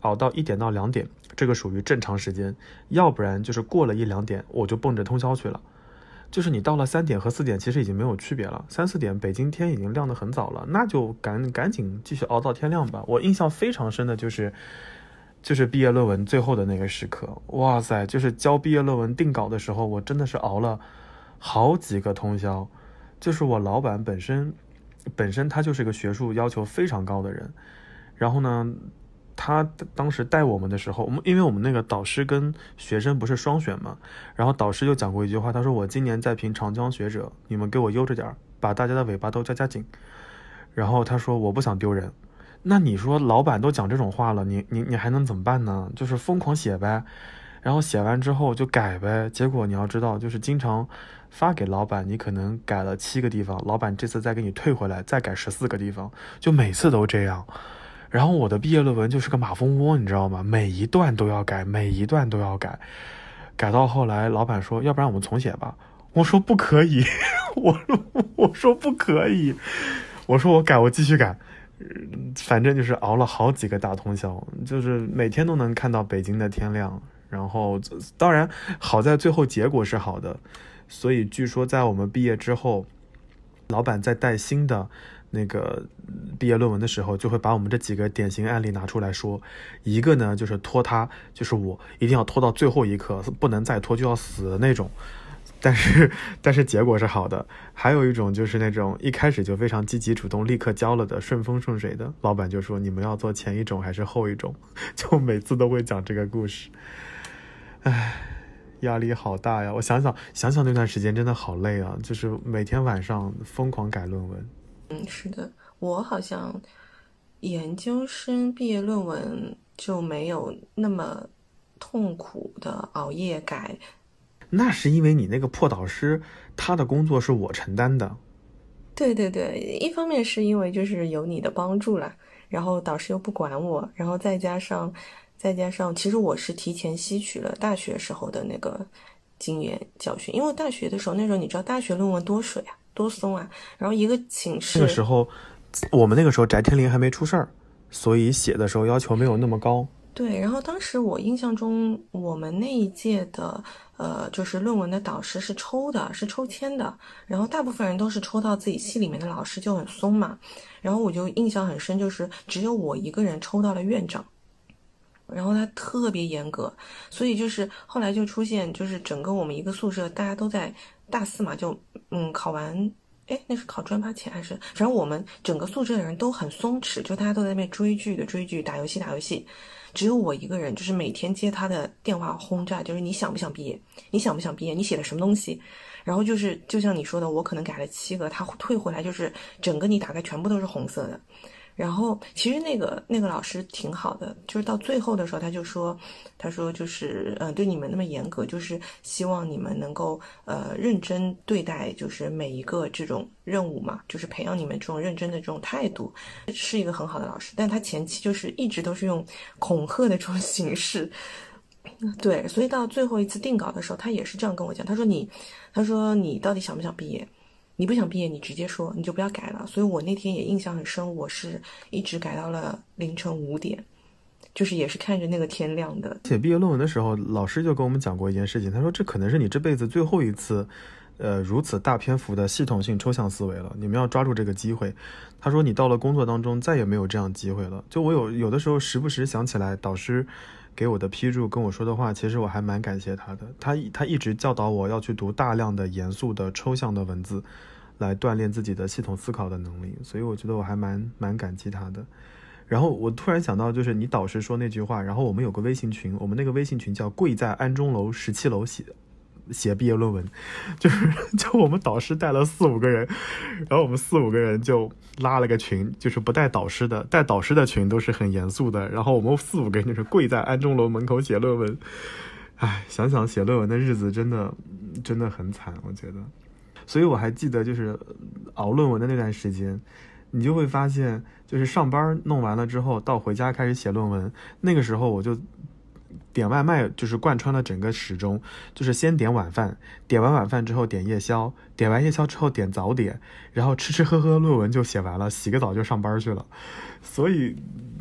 熬到一点到两点，这个属于正常时间，要不然就是过了一两点我就蹦着通宵去了。就是你到了三点和四点其实已经没有区别了，三四点北京天已经亮得很早了，那就赶赶紧继续熬到天亮吧。我印象非常深的就是就是毕业论文最后的那个时刻，哇塞，就是交毕业论文定稿的时候，我真的是熬了好几个通宵。就是我老板本身本身他就是个学术要求非常高的人，然后呢他当时带我们的时候，我们因为我们那个导师跟学生不是双选嘛，然后导师就讲过一句话，他说我今年在评长江学者，你们给我悠着点，把大家的尾巴都加加紧。然后他说我不想丢人。那你说老板都讲这种话了，你你你还能怎么办呢？就是疯狂写呗，然后写完之后就改呗。结果你要知道，就是经常发给老板，你可能改了七个地方，老板这次再给你退回来，再改十四个地方，就每次都这样。然后我的毕业论文就是个马蜂窝，你知道吗？每一段都要改，每一段都要改，改到后来老板说，要不然我们重写吧。我说不可以，我我说不可以，我说我改，我继续改。反正就是熬了好几个大通宵，就是每天都能看到北京的天亮。然后当然好在最后结果是好的，所以据说在我们毕业之后，老板在带新的那个毕业论文的时候，就会把我们这几个典型案例拿出来说。一个呢就是拖沓，就是我一定要拖到最后一刻，不能再拖就要死的那种，但是但是结果是好的。还有一种就是那种一开始就非常积极主动立刻交了的，顺风顺水的，老板就说你们要做前一种还是后一种，就每次都会讲这个故事。唉，压力好大呀，我想想想想那段时间真的好累啊，就是每天晚上疯狂改论文。嗯，是的，我好像研究生毕业论文就没有那么痛苦的熬夜改。那是因为你那个破导师，他的工作是我承担的。对对对，一方面是因为就是有你的帮助啦，然后导师又不管我，然后再加上再加上其实我是提前吸取了大学时候的那个经验教训。因为大学的时候，那时候你知道大学论文多水啊多松啊，然后一个寝室，那个时候我们那个时候翟天临还没出事儿，所以写的时候要求没有那么高。对，然后当时我印象中我们那一届的呃，就是论文的导师是抽的，是抽签的，然后大部分人都是抽到自己系里面的老师，就很松嘛。然后我就印象很深，就是只有我一个人抽到了院长，然后他特别严格，所以就是后来就出现就是整个我们一个宿舍大家都在大四嘛，就嗯考完哎，那是考专八前还是？反正我们整个宿舍的人都很松弛，就大家都在那边追剧的追剧，打游戏打游戏，只有我一个人，就是每天接他的电话轰炸，就是你想不想毕业？你想不想毕业？你写了什么东西？然后就是就像你说的，我可能改了七个，他退回来就是整个你打开全部都是红色的。然后其实那个那个老师挺好的，就是到最后的时候他就说，他说就是嗯、呃，对你们那么严格，就是希望你们能够呃认真对待，就是每一个这种任务嘛，就是培养你们这种认真的这种态度，是一个很好的老师。但他前期就是一直都是用恐吓的这种形式，对，所以到最后一次定稿的时候，他也是这样跟我讲，他说你，他说你到底想不想毕业？你不想毕业你直接说，你就不要改了。所以我那天也印象很深，我是一直改到了凌晨五点，就是也是看着那个天亮的。写毕业论文的时候，老师就跟我们讲过一件事情，他说这可能是你这辈子最后一次呃，如此大篇幅的系统性抽象思维了，你们要抓住这个机会。他说你到了工作当中再也没有这样机会了。就我有有的时候时不时想起来导师给我的批注跟我说的话，其实我还蛮感谢他的。他他一直教导我要去读大量的严肃的抽象的文字，来锻炼自己的系统思考的能力，所以我觉得我还蛮蛮感激他的。然后我突然想到，就是你导师说那句话，然后我们有个微信群，我们那个微信群叫跪在安中楼十七楼写写毕业论文，就是就我们导师带了四五个人，然后我们四五个人就拉了个群，就是不带导师的，带导师的群都是很严肃的，然后我们四五个人就是跪在安中楼门口写论文。哎，想想写论文的日子真的真的很惨，我觉得。所以我还记得就是熬论文的那段时间，你就会发现就是上班弄完了之后到回家开始写论文，那个时候我就点外卖就是贯穿了整个始终，就是先点晚饭，点完晚饭之后点夜宵，点完夜宵之后点早点，然后吃吃喝喝论文就写完了，洗个澡就上班去了。所以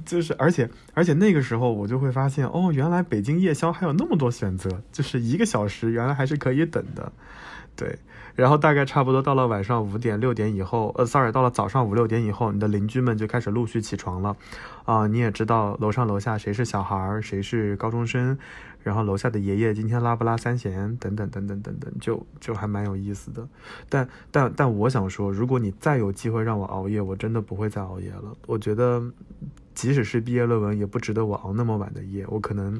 就是而且而且那个时候我就会发现，哦，原来北京夜宵还有那么多选择，就是一个小时原来还是可以等的。对，然后大概差不多到了晚上五点六点以后，呃 sorry 到了早上五六点以后，你的邻居们就开始陆续起床了啊、呃、你也知道楼上楼下谁是小孩谁是高中生，然后楼下的爷爷今天拉不拉三弦等等等等等等，就就还蛮有意思的。但但但我想说，如果你再有机会让我熬夜，我真的不会再熬夜了。我觉得即使是毕业论文也不值得我熬那么晚的夜。我可能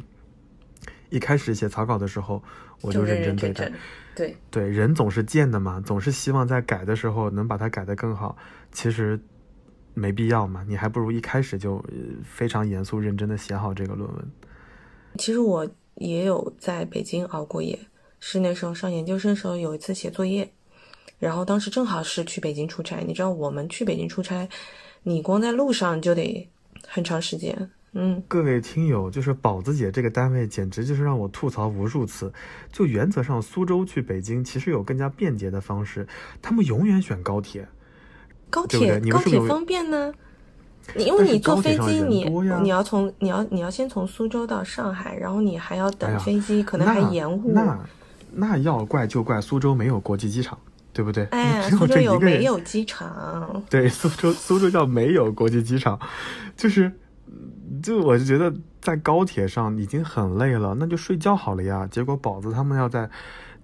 一开始写草稿的时候我就认真对待，对对，人总是贱的嘛，总是希望在改的时候能把它改得更好，其实没必要嘛，你还不如一开始就非常严肃认真的写好这个论文。其实我也有在北京熬过夜，是那时候上研究生的时候有一次写作业，然后当时正好是去北京出差，你知道我们去北京出差你光在路上就得很长时间。嗯，各位听友，就是宝子姐这个单位简直就是让我吐槽无数次。就原则上苏州去北京其实有更加便捷的方式，他们永远选高铁。高铁，对不对？你们是不是有？高铁方便呢，你因为你坐飞机你你要从你要你要先从苏州到上海，然后你还要等飞机、哎、可能还延误。那 那, 那要怪就怪苏州没有国际机场。对不对？哎，苏州有没有机场？对，苏州苏州叫没有国际机场，就是，就我就觉得在高铁上已经很累了，那就睡觉好了呀。结果宝子他们要在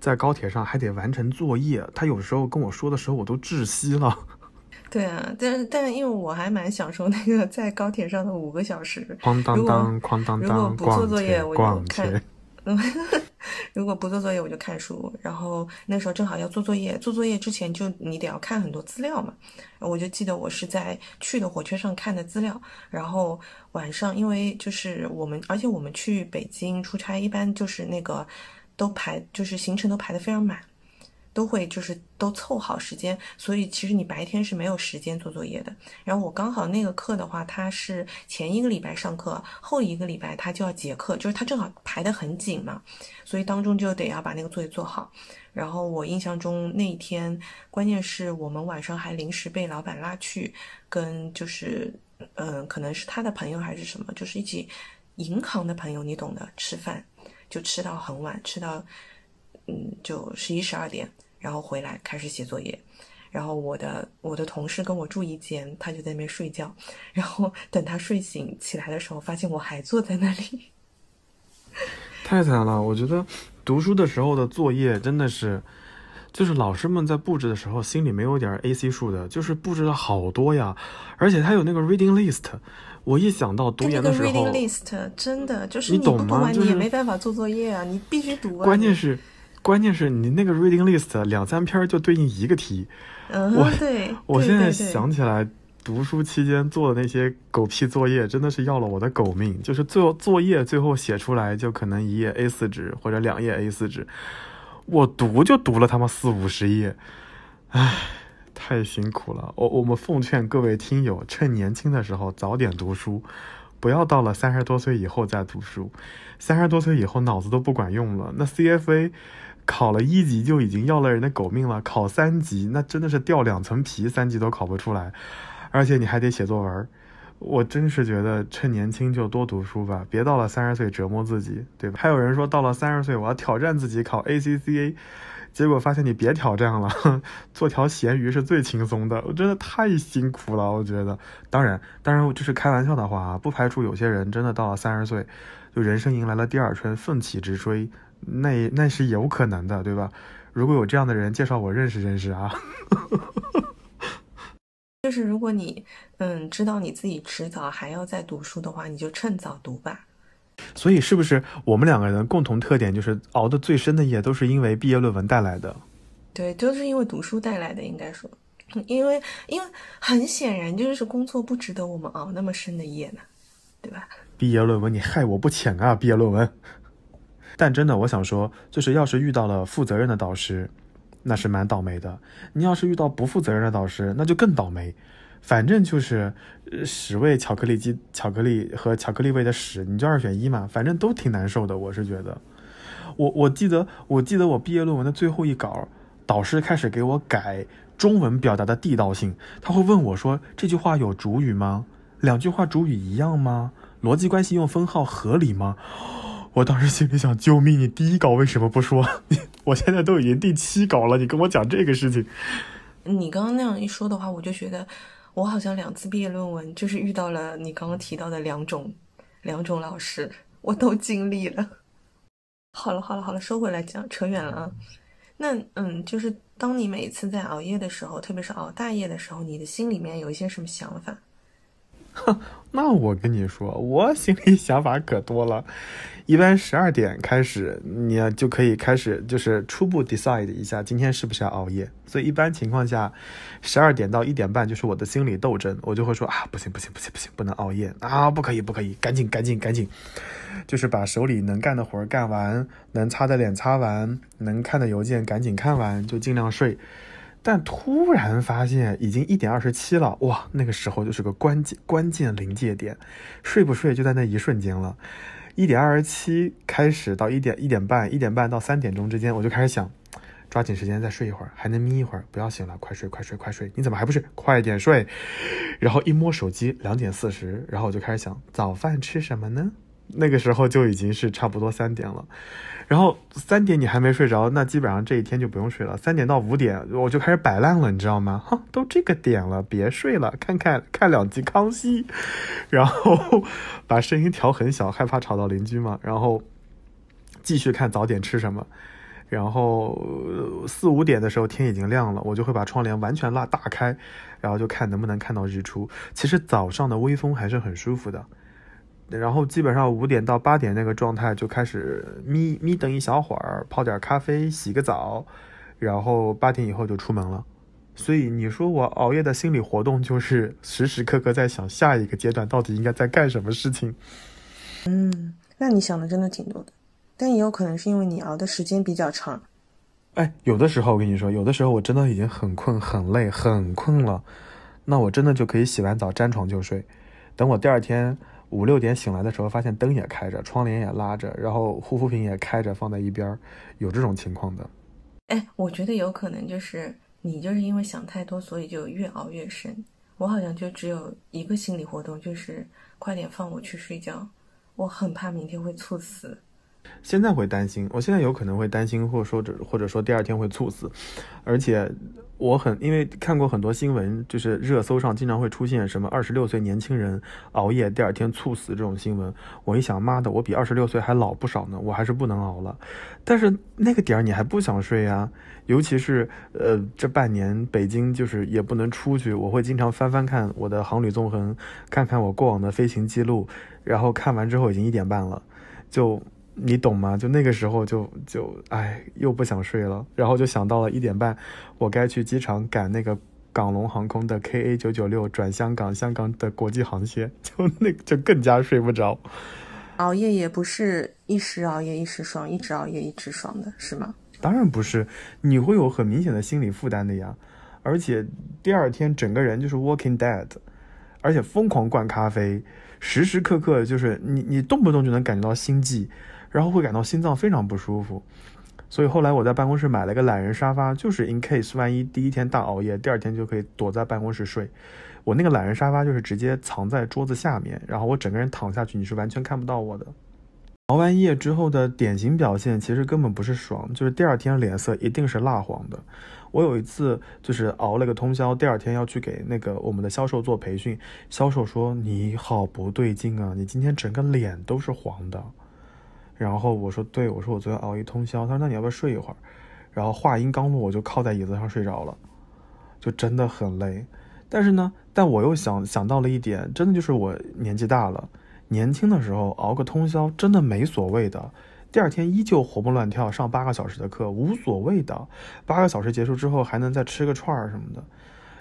在高铁上还得完成作业，他有时候跟我说的时候我都窒息了。对啊，但是但是因为我还蛮享受那个在高铁上的五个小时，哐当当哐当当，如果不做作业我就看。如果不做作业我就看书，然后那时候正好要做作业，做作业之前就你得要看很多资料嘛，我就记得我是在去的火车上看的资料，然后晚上因为就是我们而且我们去北京出差一般就是那个都排就是行程都排得非常满，都会就是都凑好时间，所以其实你白天是没有时间做作业的。然后我刚好那个课的话，他是前一个礼拜上课，后一个礼拜他就要结课，就是他正好排得很紧嘛，所以当中就得要把那个作业做好。然后我印象中那一天，关键是我们晚上还临时被老板拉去跟就是嗯、呃，可能是他的朋友还是什么，就是一起银行的朋友你懂的，吃饭就吃到很晚，吃到嗯，就十一十二点，然后回来开始写作业。然后我的我的同事跟我住一间，他就在那边睡觉，然后等他睡醒起来的时候，发现我还坐在那里。太惨了，我觉得读书的时候的作业真的是，就是老师们在布置的时候心里没有点 A C 数的，就是布置了好多呀，而且他有那个 reading list。我一想到读研的时候，那个 reading list 真的就是你不读完你也没办法做作业啊，你必须读啊。关键是。关键是你那个 reading list 两三篇就对应一个题，嗯、我对我现在想起来，读书期间做的那些狗屁作业，真的是要了我的狗命。就是最后作业最后写出来就可能一页 A 四 纸或者两页 A 四 纸，我读就读了他妈四五十页，唉，太辛苦了。我我们奉劝各位听友，趁年轻的时候早点读书。不要到了三十多岁以后再读书，三十多岁以后脑子都不管用了。那 C F A 考了一级就已经要了人的狗命了，考三级那真的是掉两层皮，三级都考不出来，而且你还得写作文。我真是觉得趁年轻就多读书吧，别到了三十岁折磨自己，对吧？还有人说到了三十岁我要挑战自己考 A C C A， 结果发现你别挑战了，做条咸鱼是最轻松的。我真的太辛苦了，我觉得。当然，当然就是开玩笑的话啊，不排除有些人真的到了三十岁，就人生迎来了第二春，奋起直追，那那是有可能的，对吧？如果有这样的人，介绍我认识认识啊。就是如果你嗯知道你自己迟早还要再读书的话，你就趁早读吧。所以是不是我们两个人共同特点就是熬得最深的夜都是因为毕业论文带来的？对，就是因为读书带来的，应该说，因为因为很显然就是工作不值得我们熬那么深的夜呢，对吧？毕业论文你害我不浅啊，毕业论文。但真的我想说，就是要是遇到了负责任的导师，那是蛮倒霉的。你要是遇到不负责任的导师，那就更倒霉。反正就是屎味巧克力鸡巧克力和巧克力味的屎，你就二选一嘛，反正都挺难受的。我是觉得我我记得我记得我毕业论文的最后一稿，导师开始给我改中文表达的地道性，他会问我说这句话有主语吗？两句话主语一样吗？逻辑关系用分号合理吗？我当时心里想，救命，你第一稿为什么不说？我现在都已经第七稿了，你跟我讲这个事情。你刚刚那样一说的话，我就觉得我好像两次毕业论文就是遇到了你刚刚提到的两种两种老师，我都经历了。好了好了好了，收回来讲，扯远了啊。那嗯，就是当你每一次在熬夜的时候，特别是熬大夜的时候，你的心里面有一些什么想法？那我跟你说，我心里想法可多了。一般十二点开始，你就可以开始就是初步 decide 一下今天是不是要熬夜。所以一般情况下，十二点到一点半就是我的心理斗争，我就会说啊，不行不行不行不行，不能熬夜啊，不可以不可以，赶紧赶紧赶紧，就是把手里能干的活干完，能擦的脸擦完，能看的邮件赶紧看完，就尽量睡。但突然发现已经一点二十七了，哇，那个时候就是个关键关键临界点，睡不睡就在那一瞬间了。一点二十七开始到一点一点半，一点半到三点钟之间，我就开始想，抓紧时间再睡一会儿，还能眯一会儿，不要醒了，快睡快睡快睡，你怎么还不睡？快点睡！然后一摸手机，两点四十，然后我就开始想早饭吃什么呢？那个时候就已经是差不多三点了，然后三点你还没睡着，那基本上这一天就不用睡了。三点到五点我就开始摆烂了，你知道吗？哈，都这个点了，别睡了，看看看两集康熙，然后把声音调很小，害怕吵到邻居嘛。然后继续看早点吃什么。然后四五点的时候天已经亮了，我就会把窗帘完全拉大开，然后就看能不能看到日出。其实早上的微风还是很舒服的。然后基本上五点到八点那个状态就开始眯眯等一小会儿，泡点咖啡，洗个澡，然后八点以后就出门了。所以你说我熬夜的心理活动就是时时刻刻在想下一个阶段到底应该在干什么事情。嗯，那你想的真的挺多的，但也有可能是因为你熬的时间比较长。哎，有的时候我跟你说，有的时候我真的已经很困很累很困了，那我真的就可以洗完澡沾床就睡。等我第二天五六点醒来的时候，发现灯也开着，窗帘也拉着，然后护肤品也开着放在一边，有这种情况的。哎，我觉得有可能就是你就是因为想太多，所以就越熬越深。我好像就只有一个心理活动，就是快点放我去睡觉，我很怕明天会猝死。现在会担心，我现在有可能会担心，或者说或者说第二天会猝死。而且我很因为看过很多新闻，就是热搜上经常会出现什么二十六岁年轻人熬夜第二天猝死这种新闻。我一想，妈的，我比二十六岁还老不少呢，我还是不能熬了。但是那个点儿你还不想睡啊？尤其是呃这半年北京就是也不能出去，我会经常翻翻看我的航旅纵横，看看我过往的飞行记录，然后看完之后已经一点半了，就。你懂吗？就那个时候就就哎，又不想睡了，然后就想到了一点半，我该去机场赶那个港龙航空的 K A 九九六 转香港香港的国际航线，就那就更加睡不着。熬夜也不是一时熬夜一时爽，一直熬夜一直爽的是吗？当然不是，你会有很明显的心理负担的呀，而且第二天整个人就是 walking dead， 而且疯狂灌咖啡，时时刻刻就是你你动不动就能感觉到心悸。然后会感到心脏非常不舒服，所以后来我在办公室买了个懒人沙发，就是 in case 万一第一天大熬夜，第二天就可以躲在办公室睡。我那个懒人沙发就是直接藏在桌子下面，然后我整个人躺下去，你是完全看不到我的。熬完夜之后的典型表现其实根本不是爽，就是第二天脸色一定是蜡黄的。我有一次就是熬了个通宵，第二天要去给那个我们的销售做培训，销售说你好不对劲啊，你今天整个脸都是黄的。然后我说对，我说我昨天熬一通宵。他说那你要不要睡一会儿？然后话音刚落，我就靠在椅子上睡着了，就真的很累。但是呢，但我又想想到了一点，真的就是我年纪大了，年轻的时候熬个通宵真的没所谓的，第二天依旧活蹦乱跳，上八个小时的课无所谓的，八个小时结束之后还能再吃个串儿什么的。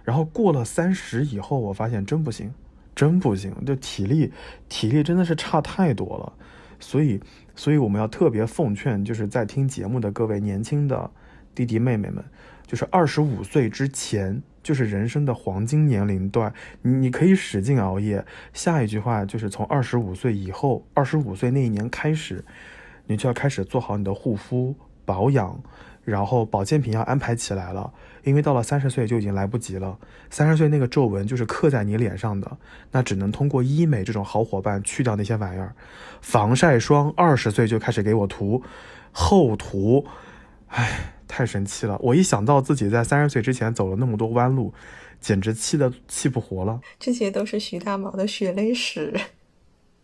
然后过了三十以后，我发现真不行，真不行，就体力体力真的是差太多了。所以，所以我们要特别奉劝，就是在听节目的各位年轻的弟弟妹妹们，就是二十五岁之前就是人生的黄金年龄段，你你可以使劲熬夜。下一句话就是从二十五岁以后，二十五岁那一年开始，你就要开始做好你的护肤保养，然后保健品要安排起来了，因为到了三十岁就已经来不及了。三十岁那个皱纹就是刻在你脸上的，那只能通过医美这种好伙伴去掉那些玩意儿。防晒霜二十岁就开始给我涂，厚涂，唉。太神奇了，我一想到自己在三十岁之前走了那么多弯路，简直气得气不活了。这些都是徐大毛的血泪史。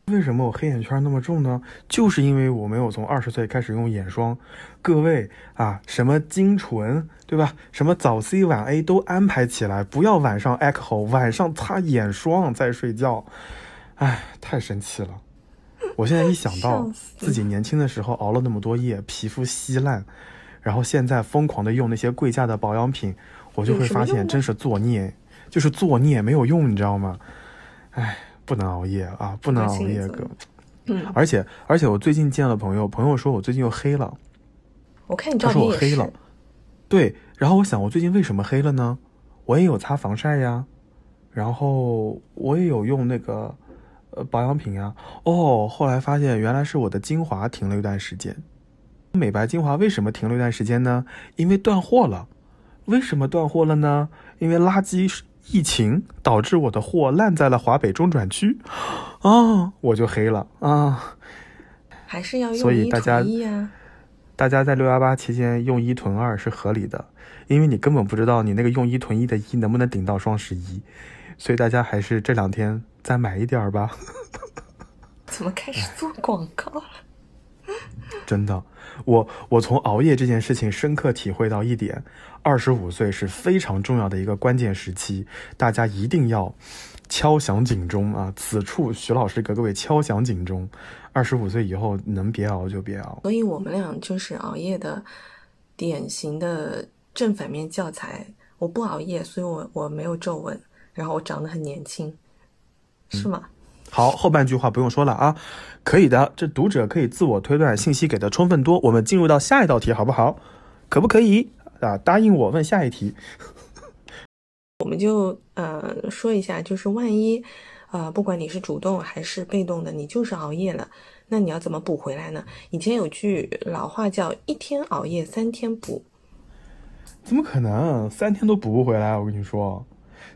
为什么我黑眼圈那么重呢？就是因为我没有从二十岁开始用眼霜。各位啊，什么精纯对吧，什么早 C 晚 A 都安排起来，不要晚上 echo 晚上擦眼霜再睡觉。哎，太神奇了。我现在一想到自己年轻的时候熬了那么多夜，皮肤稀烂，然后现在疯狂的用那些贵价的保养品，我就会发现真是作孽，就是作孽没有用，你知道吗？哎，不能熬夜啊，不能熬夜哥。嗯，而且而且我最近见了朋友，朋友说我最近又黑了。我看你照片也是。他说我黑了。对，然后我想我最近为什么黑了呢？我也有擦防晒呀，然后我也有用那个呃保养品呀。哦，后来发现原来是我的精华停了一段时间。美白精华为什么停了一段时间呢？因为断货了。为什么断货了呢？因为垃圾疫情导致我的货烂在了华北中转区，啊，我就黑了啊！还是要用一囤一啊。所以大家，大家在六幺八期间用一囤二是合理的，因为你根本不知道你那个用一囤一的一能不能顶到双十一，所以大家还是这两天再买一点吧。怎么开始做广告了？真的，我我从熬夜这件事情深刻体会到一点，二十五岁是非常重要的一个关键时期，大家一定要敲响警钟啊！此处徐老师给各位敲响警钟，二十五岁以后能别熬就别熬。所以我们俩就是熬夜的典型的正反面教材。我不熬夜，所以我我没有皱纹，然后我长得很年轻，是吗？嗯，好，后半句话不用说了啊，可以的，这读者可以自我推断，信息给的充分多。我们进入到下一道题，好不好？可不可以啊？答应我问下一题。我们就呃说一下，就是万一呃不管你是主动还是被动的，你就是熬夜了，那你要怎么补回来呢？以前有句老话叫一天熬夜三天补，怎么可能？三天都补不回来，我跟你说。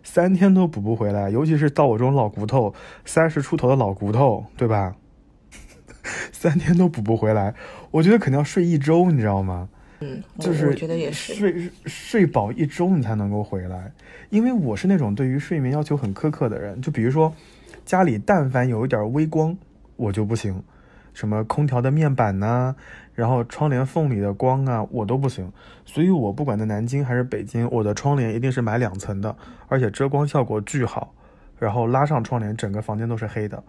三天都补不回来，尤其是到我这种老骨头，三十出头的老骨头，对吧？三天都补不回来，我觉得肯定要睡一周，你知道吗？嗯，就是我觉得也是睡睡饱一周你才能够回来。因为我是那种对于睡眠要求很苛刻的人，就比如说家里但凡有一点微光，我就不行，什么空调的面板呐、啊。然后窗帘缝里的光啊，我都不行，所以我不管在南京还是北京，我的窗帘一定是买两层的，而且遮光效果巨好，然后拉上窗帘整个房间都是黑的。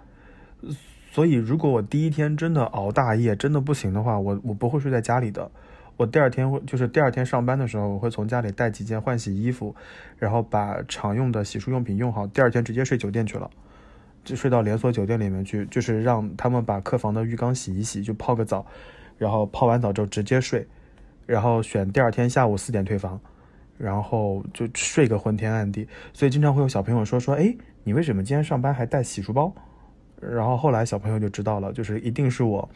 所以如果我第一天真的熬大夜真的不行的话，我我不会睡在家里的，我第二天会就是第二天上班的时候，我会从家里带几件换洗衣服，然后把常用的洗漱用品用好，第二天直接睡酒店去了，就睡到连锁酒店里面去，就是让他们把客房的浴缸洗一洗，就泡个澡，然后泡完澡之后直接睡，然后选第二天下午四点退房，然后就睡个昏天暗地。所以经常会有小朋友说说，哎，你为什么今天上班还带洗漱包？然后后来小朋友就知道了，就是一定是我，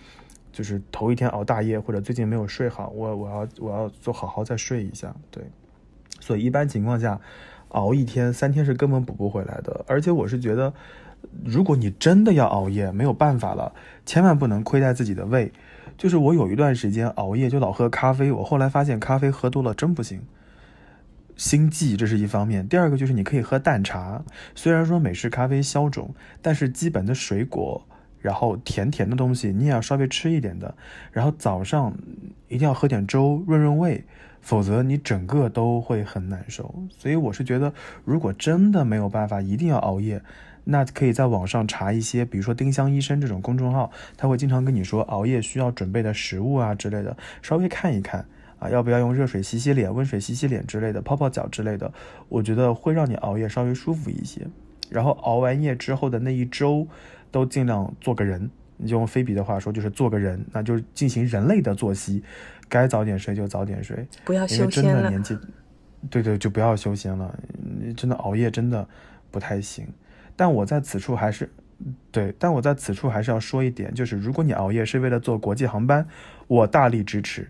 就是头一天熬大夜或者最近没有睡好，我我要我要做好好再睡一下。对，所以一般情况下，熬一天三天是根本补不回来的。而且我是觉得，如果你真的要熬夜，没有办法了，千万不能亏待自己的胃。就是我有一段时间熬夜就老喝咖啡，我后来发现咖啡喝多了真不行，心悸，这是一方面。第二个就是你可以喝淡茶，虽然说美式咖啡消肿，但是基本的水果，然后甜甜的东西你也要稍微吃一点的，然后早上一定要喝点粥润润胃，否则你整个都会很难受。所以我是觉得，如果真的没有办法一定要熬夜，那可以在网上查一些，比如说丁香医生这种公众号，他会经常跟你说熬夜需要准备的食物啊之类的，稍微看一看啊，要不要用热水洗洗脸、温水洗洗脸之类的，泡泡脚之类的，我觉得会让你熬夜稍微舒服一些。然后熬完夜之后的那一周，都尽量做个人，你就用菲比的话说就是做个人，那就是进行人类的作息，该早点睡就早点睡，不要修仙了，因为真的年纪，对对，就不要修仙了，真的熬夜真的不太行。但我在此处还是对但我在此处还是要说一点，就是如果你熬夜是为了坐国际航班，我大力支持。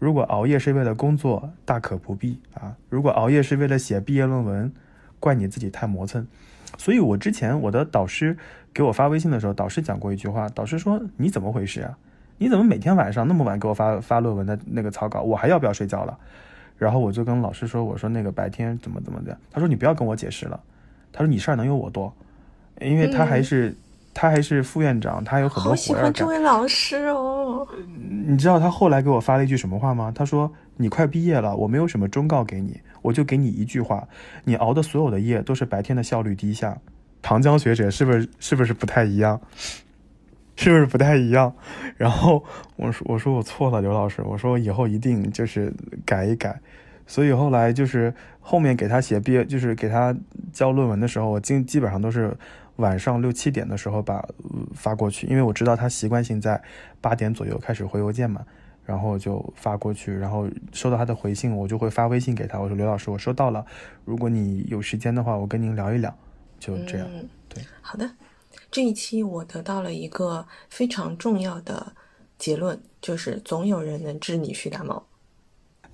如果熬夜是为了工作，大可不必啊。如果熬夜是为了写毕业论文，怪你自己太磨蹭。所以我之前我的导师给我发微信的时候，导师讲过一句话，导师说你怎么回事啊，你怎么每天晚上那么晚给我发发论文的那个草稿，我还要不要睡觉了？然后我就跟老师说，我说那个白天怎么怎么的，他说你不要跟我解释了，他说你事儿能有我多，因为他还是、嗯、他还是副院长，他有很多活要干。好喜欢这位老师哦。你知道他后来给我发了一句什么话吗？他说你快毕业了，我没有什么忠告给你，我就给你一句话，你熬的所有的夜都是白天的效率低下。唐江学者是不是是不是不太一样？是不是不太一样？然后我说我说我错了，刘老师，我说我以后一定就是改一改。所以后来就是后面给他写毕业，就是给他交论文的时候，我基基本上都是晚上六七点的时候把、呃、发过去，因为我知道他习惯性在八点左右开始回邮件嘛，然后就发过去，然后收到他的回信，我就会发微信给他，我说刘老师，我收到了，如果你有时间的话，我跟您聊一聊，就这样。嗯、对，好的，这一期我得到了一个非常重要的结论，就是总有人能治你虚感冒。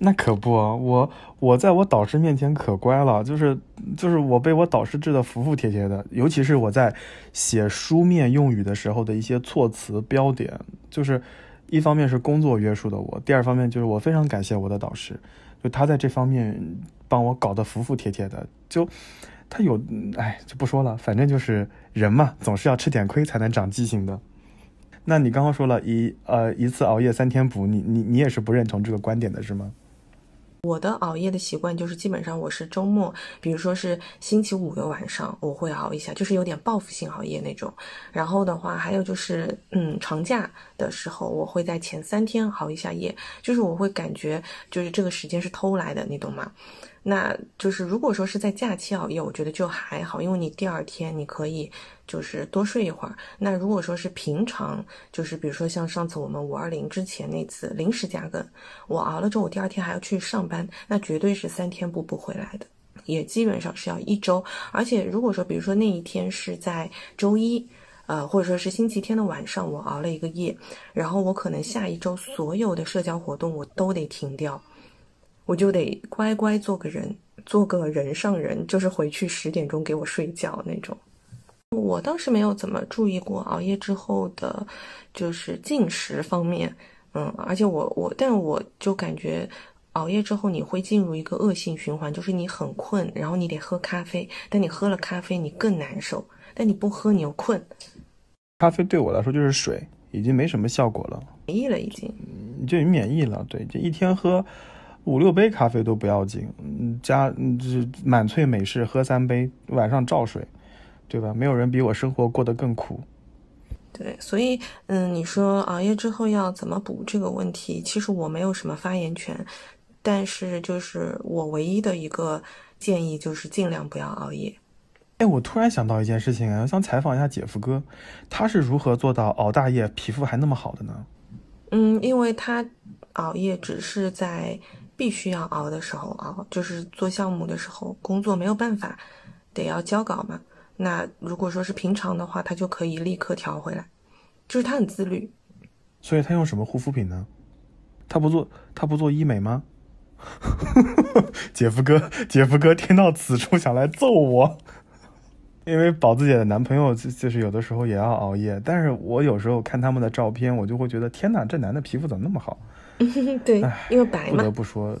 那可不、啊、我我在我导师面前可乖了，就是就是我被我导师治得服服帖帖的，尤其是我在写书面用语的时候的一些措辞标点，就是一方面是工作约束的我，第二方面就是我非常感谢我的导师，就他在这方面帮我搞得服服帖帖的，就他有哎就不说了，反正就是人嘛，总是要吃点亏才能长记性的。那你刚刚说了一呃一次熬夜三天补，你你你也是不认同这个观点的是吗？我的熬夜的习惯就是基本上我是周末，比如说是星期五的晚上我会熬一下，就是有点报复性熬夜那种。然后的话还有就是嗯，长假的时候我会在前三天熬一下夜，就是我会感觉就是这个时间是偷来的，你懂吗？那就是如果说是在假期熬夜，我觉得就还好，因为你第二天你可以就是多睡一会儿。那如果说是平常，就是比如说像上次我们五二零之前那次临时加更，我熬了之后我第二天还要去上班，那绝对是三天补不回来的，也基本上是要一周。而且如果说比如说那一天是在周一呃，或者说是星期天的晚上我熬了一个夜，然后我可能下一周所有的社交活动我都得停掉，我就得乖乖做个人，做个人上人，就是回去十点钟给我睡觉那种。我倒是没有怎么注意过熬夜之后的，就是进食方面，嗯，而且我我，但我就感觉熬夜之后你会进入一个恶性循环，就是你很困，然后你得喝咖啡，但你喝了咖啡你更难受，但你不喝你又困。咖啡对我来说就是水，已经没什么效果了，免疫了已经，你就免疫了，对，就一天喝五六杯咖啡都不要紧，加满萃美式喝三杯，晚上照睡，对吧？没有人比我生活过得更苦。对，所以嗯，你说熬夜之后要怎么补这个问题，其实我没有什么发言权，但是就是我唯一的一个建议就是尽量不要熬夜。哎，我突然想到一件事情啊，我想采访一下姐夫哥，他是如何做到熬大夜皮肤还那么好的呢？嗯，因为他熬夜只是在必须要熬的时候熬，就是做项目的时候，工作没有办法，得要交稿嘛。那如果说是平常的话，他就可以立刻调回来，就是他很自律。所以他用什么护肤品呢？他不做他不做医美吗？姐夫哥姐夫哥听到此处想来揍我，因为宝子姐的男朋友就是有的时候也要熬夜，但是我有时候看他们的照片，我就会觉得天哪，这男的皮肤怎么那么好？对，因为白嘛，不得不说，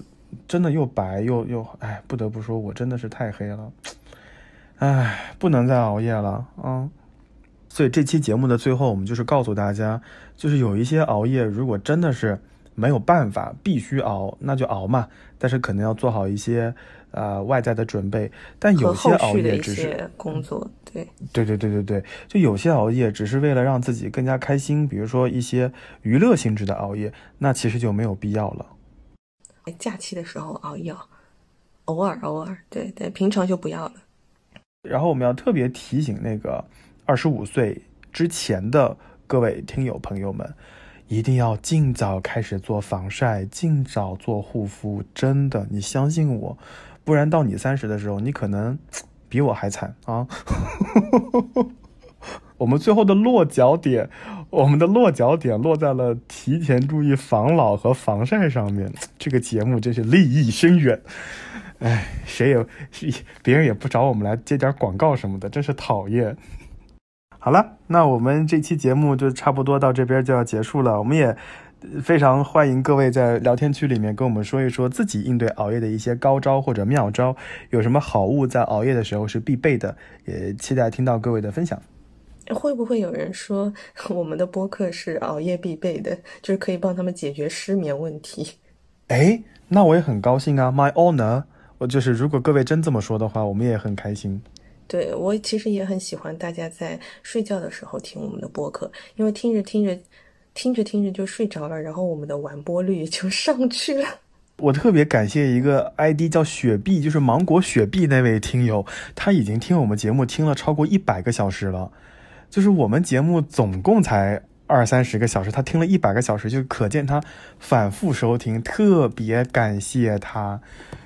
真的又白又又哎，不得不说，我真的是太黑了，哎，不能再熬夜了啊、嗯！所以这期节目的最后，我们就是告诉大家，就是有一些熬夜，如果真的是没有办法必须熬，那就熬嘛。但是可能要做好一些呃外在的准备。但有些熬夜只是工作，对对对对对对，就有些熬夜只是为了让自己更加开心，比如说一些娱乐性质的熬夜，那其实就没有必要了。假期的时候熬夜，偶尔偶尔，对，但平常就不要了。然后我们要特别提醒那个二十五岁之前的各位听友朋友们。一定要尽早开始做防晒，尽早做护肤，真的，你相信我，不然到你三十的时候，你可能比我还惨啊！我们最后的落脚点，我们的落脚点落在了提前注意防老和防晒上面。这个节目真是利益深远，哎，谁也别人也不找我们来接点广告什么的，真是讨厌。好了，那我们这期节目就差不多到这边就要结束了。我们也非常欢迎各位在聊天区里面跟我们说一说自己应对熬夜的一些高招或者妙招，有什么好物在熬夜的时候是必备的，也期待听到各位的分享。会不会有人说我们的播客是熬夜必备的，就是可以帮他们解决失眠问题？哎，那我也很高兴啊 ，my honor。我就是如果各位真这么说的话，我们也很开心。对，我其实也很喜欢大家在睡觉的时候听我们的播客，因为听着听着听着听着就睡着了，然后我们的完播率就上去了。我特别感谢一个 I D 叫雪碧，就是芒果雪碧那位听友，他已经听我们节目听了超过一百个小时了。就是我们节目总共才二三十个小时，他听了一百个小时，就可见他反复收听，特别感谢他。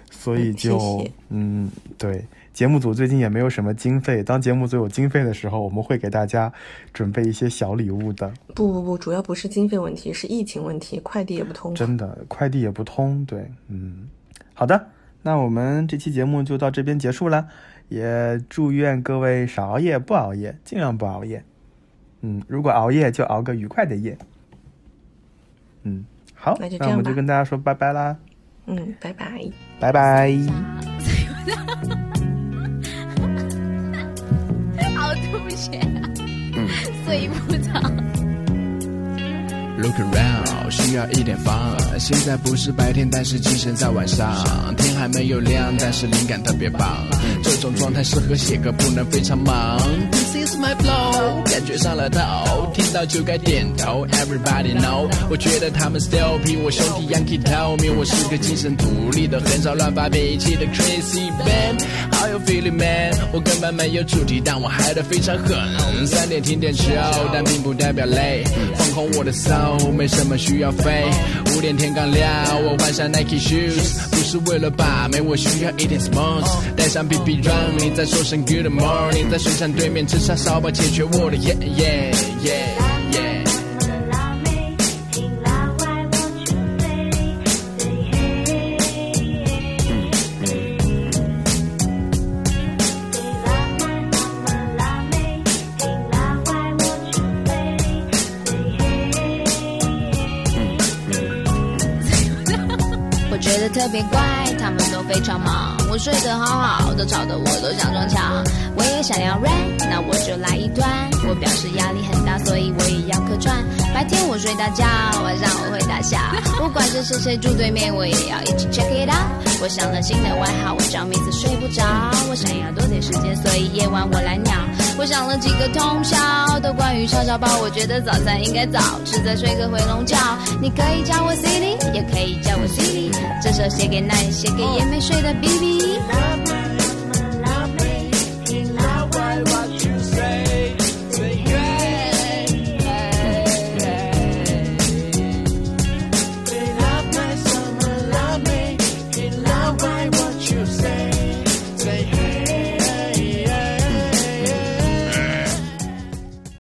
所以就谢谢。嗯，对，节目组最近也没有什么经费，当节目组有经费的时候，我们会给大家准备一些小礼物的。不不不，主要不是经费问题，是疫情问题，快递也不通。真的，快递也不通。对，嗯，好的，那我们这期节目就到这边结束了，也祝愿各位少熬夜，不熬夜，尽量不熬夜。嗯，如果熬夜就熬个愉快的夜。嗯，好，那就这样吧，那我们就跟大家说拜拜啦。嗯，拜拜，拜拜。好吐血，睡不着。Look around， 需要一点放。现在不是白天，但是精神在晚上。天还没有亮，但是灵感特别棒。这种状态适合写歌，不能非常忙。This is my flow， 感觉上了头，听到就该点头。Everybody know， 我觉得他们 still 比我兄弟 Yankee tell me， 我是个精神独立的，很少乱发脾气的 crazy man。How you feeling man？ 我根本没有主题，但我嗨得非常狠。三点停点休，但并不代表累。放空我的 soul， 没什么需要飞。五点天刚亮，我换上 Nike shoes， 不是为了把妹，我需要一点 smalls。带上 B B 让你再说声 Good morning， 在水产对面吃。杀烧吧，解决我的 yeah yeah yeah。特别乖，他们都非常忙。我睡得好好的，吵得我都想撞墙。我也想要 rap， 那我就来一段。我表示压力很大，所以我也要客串。白天我睡大觉，晚上我会大笑。不管是谁谁住对面，我也要一起 check it out。我想了新的外号，我叫名字睡不着。我想要多点时间，所以夜晚我来鸟。我想了几个通宵，都关于叉烧包。我觉得早餐应该早吃，再睡个回笼觉。你可以叫我 City， 也可以叫我 City。这首写给那些写给也没睡的 B B。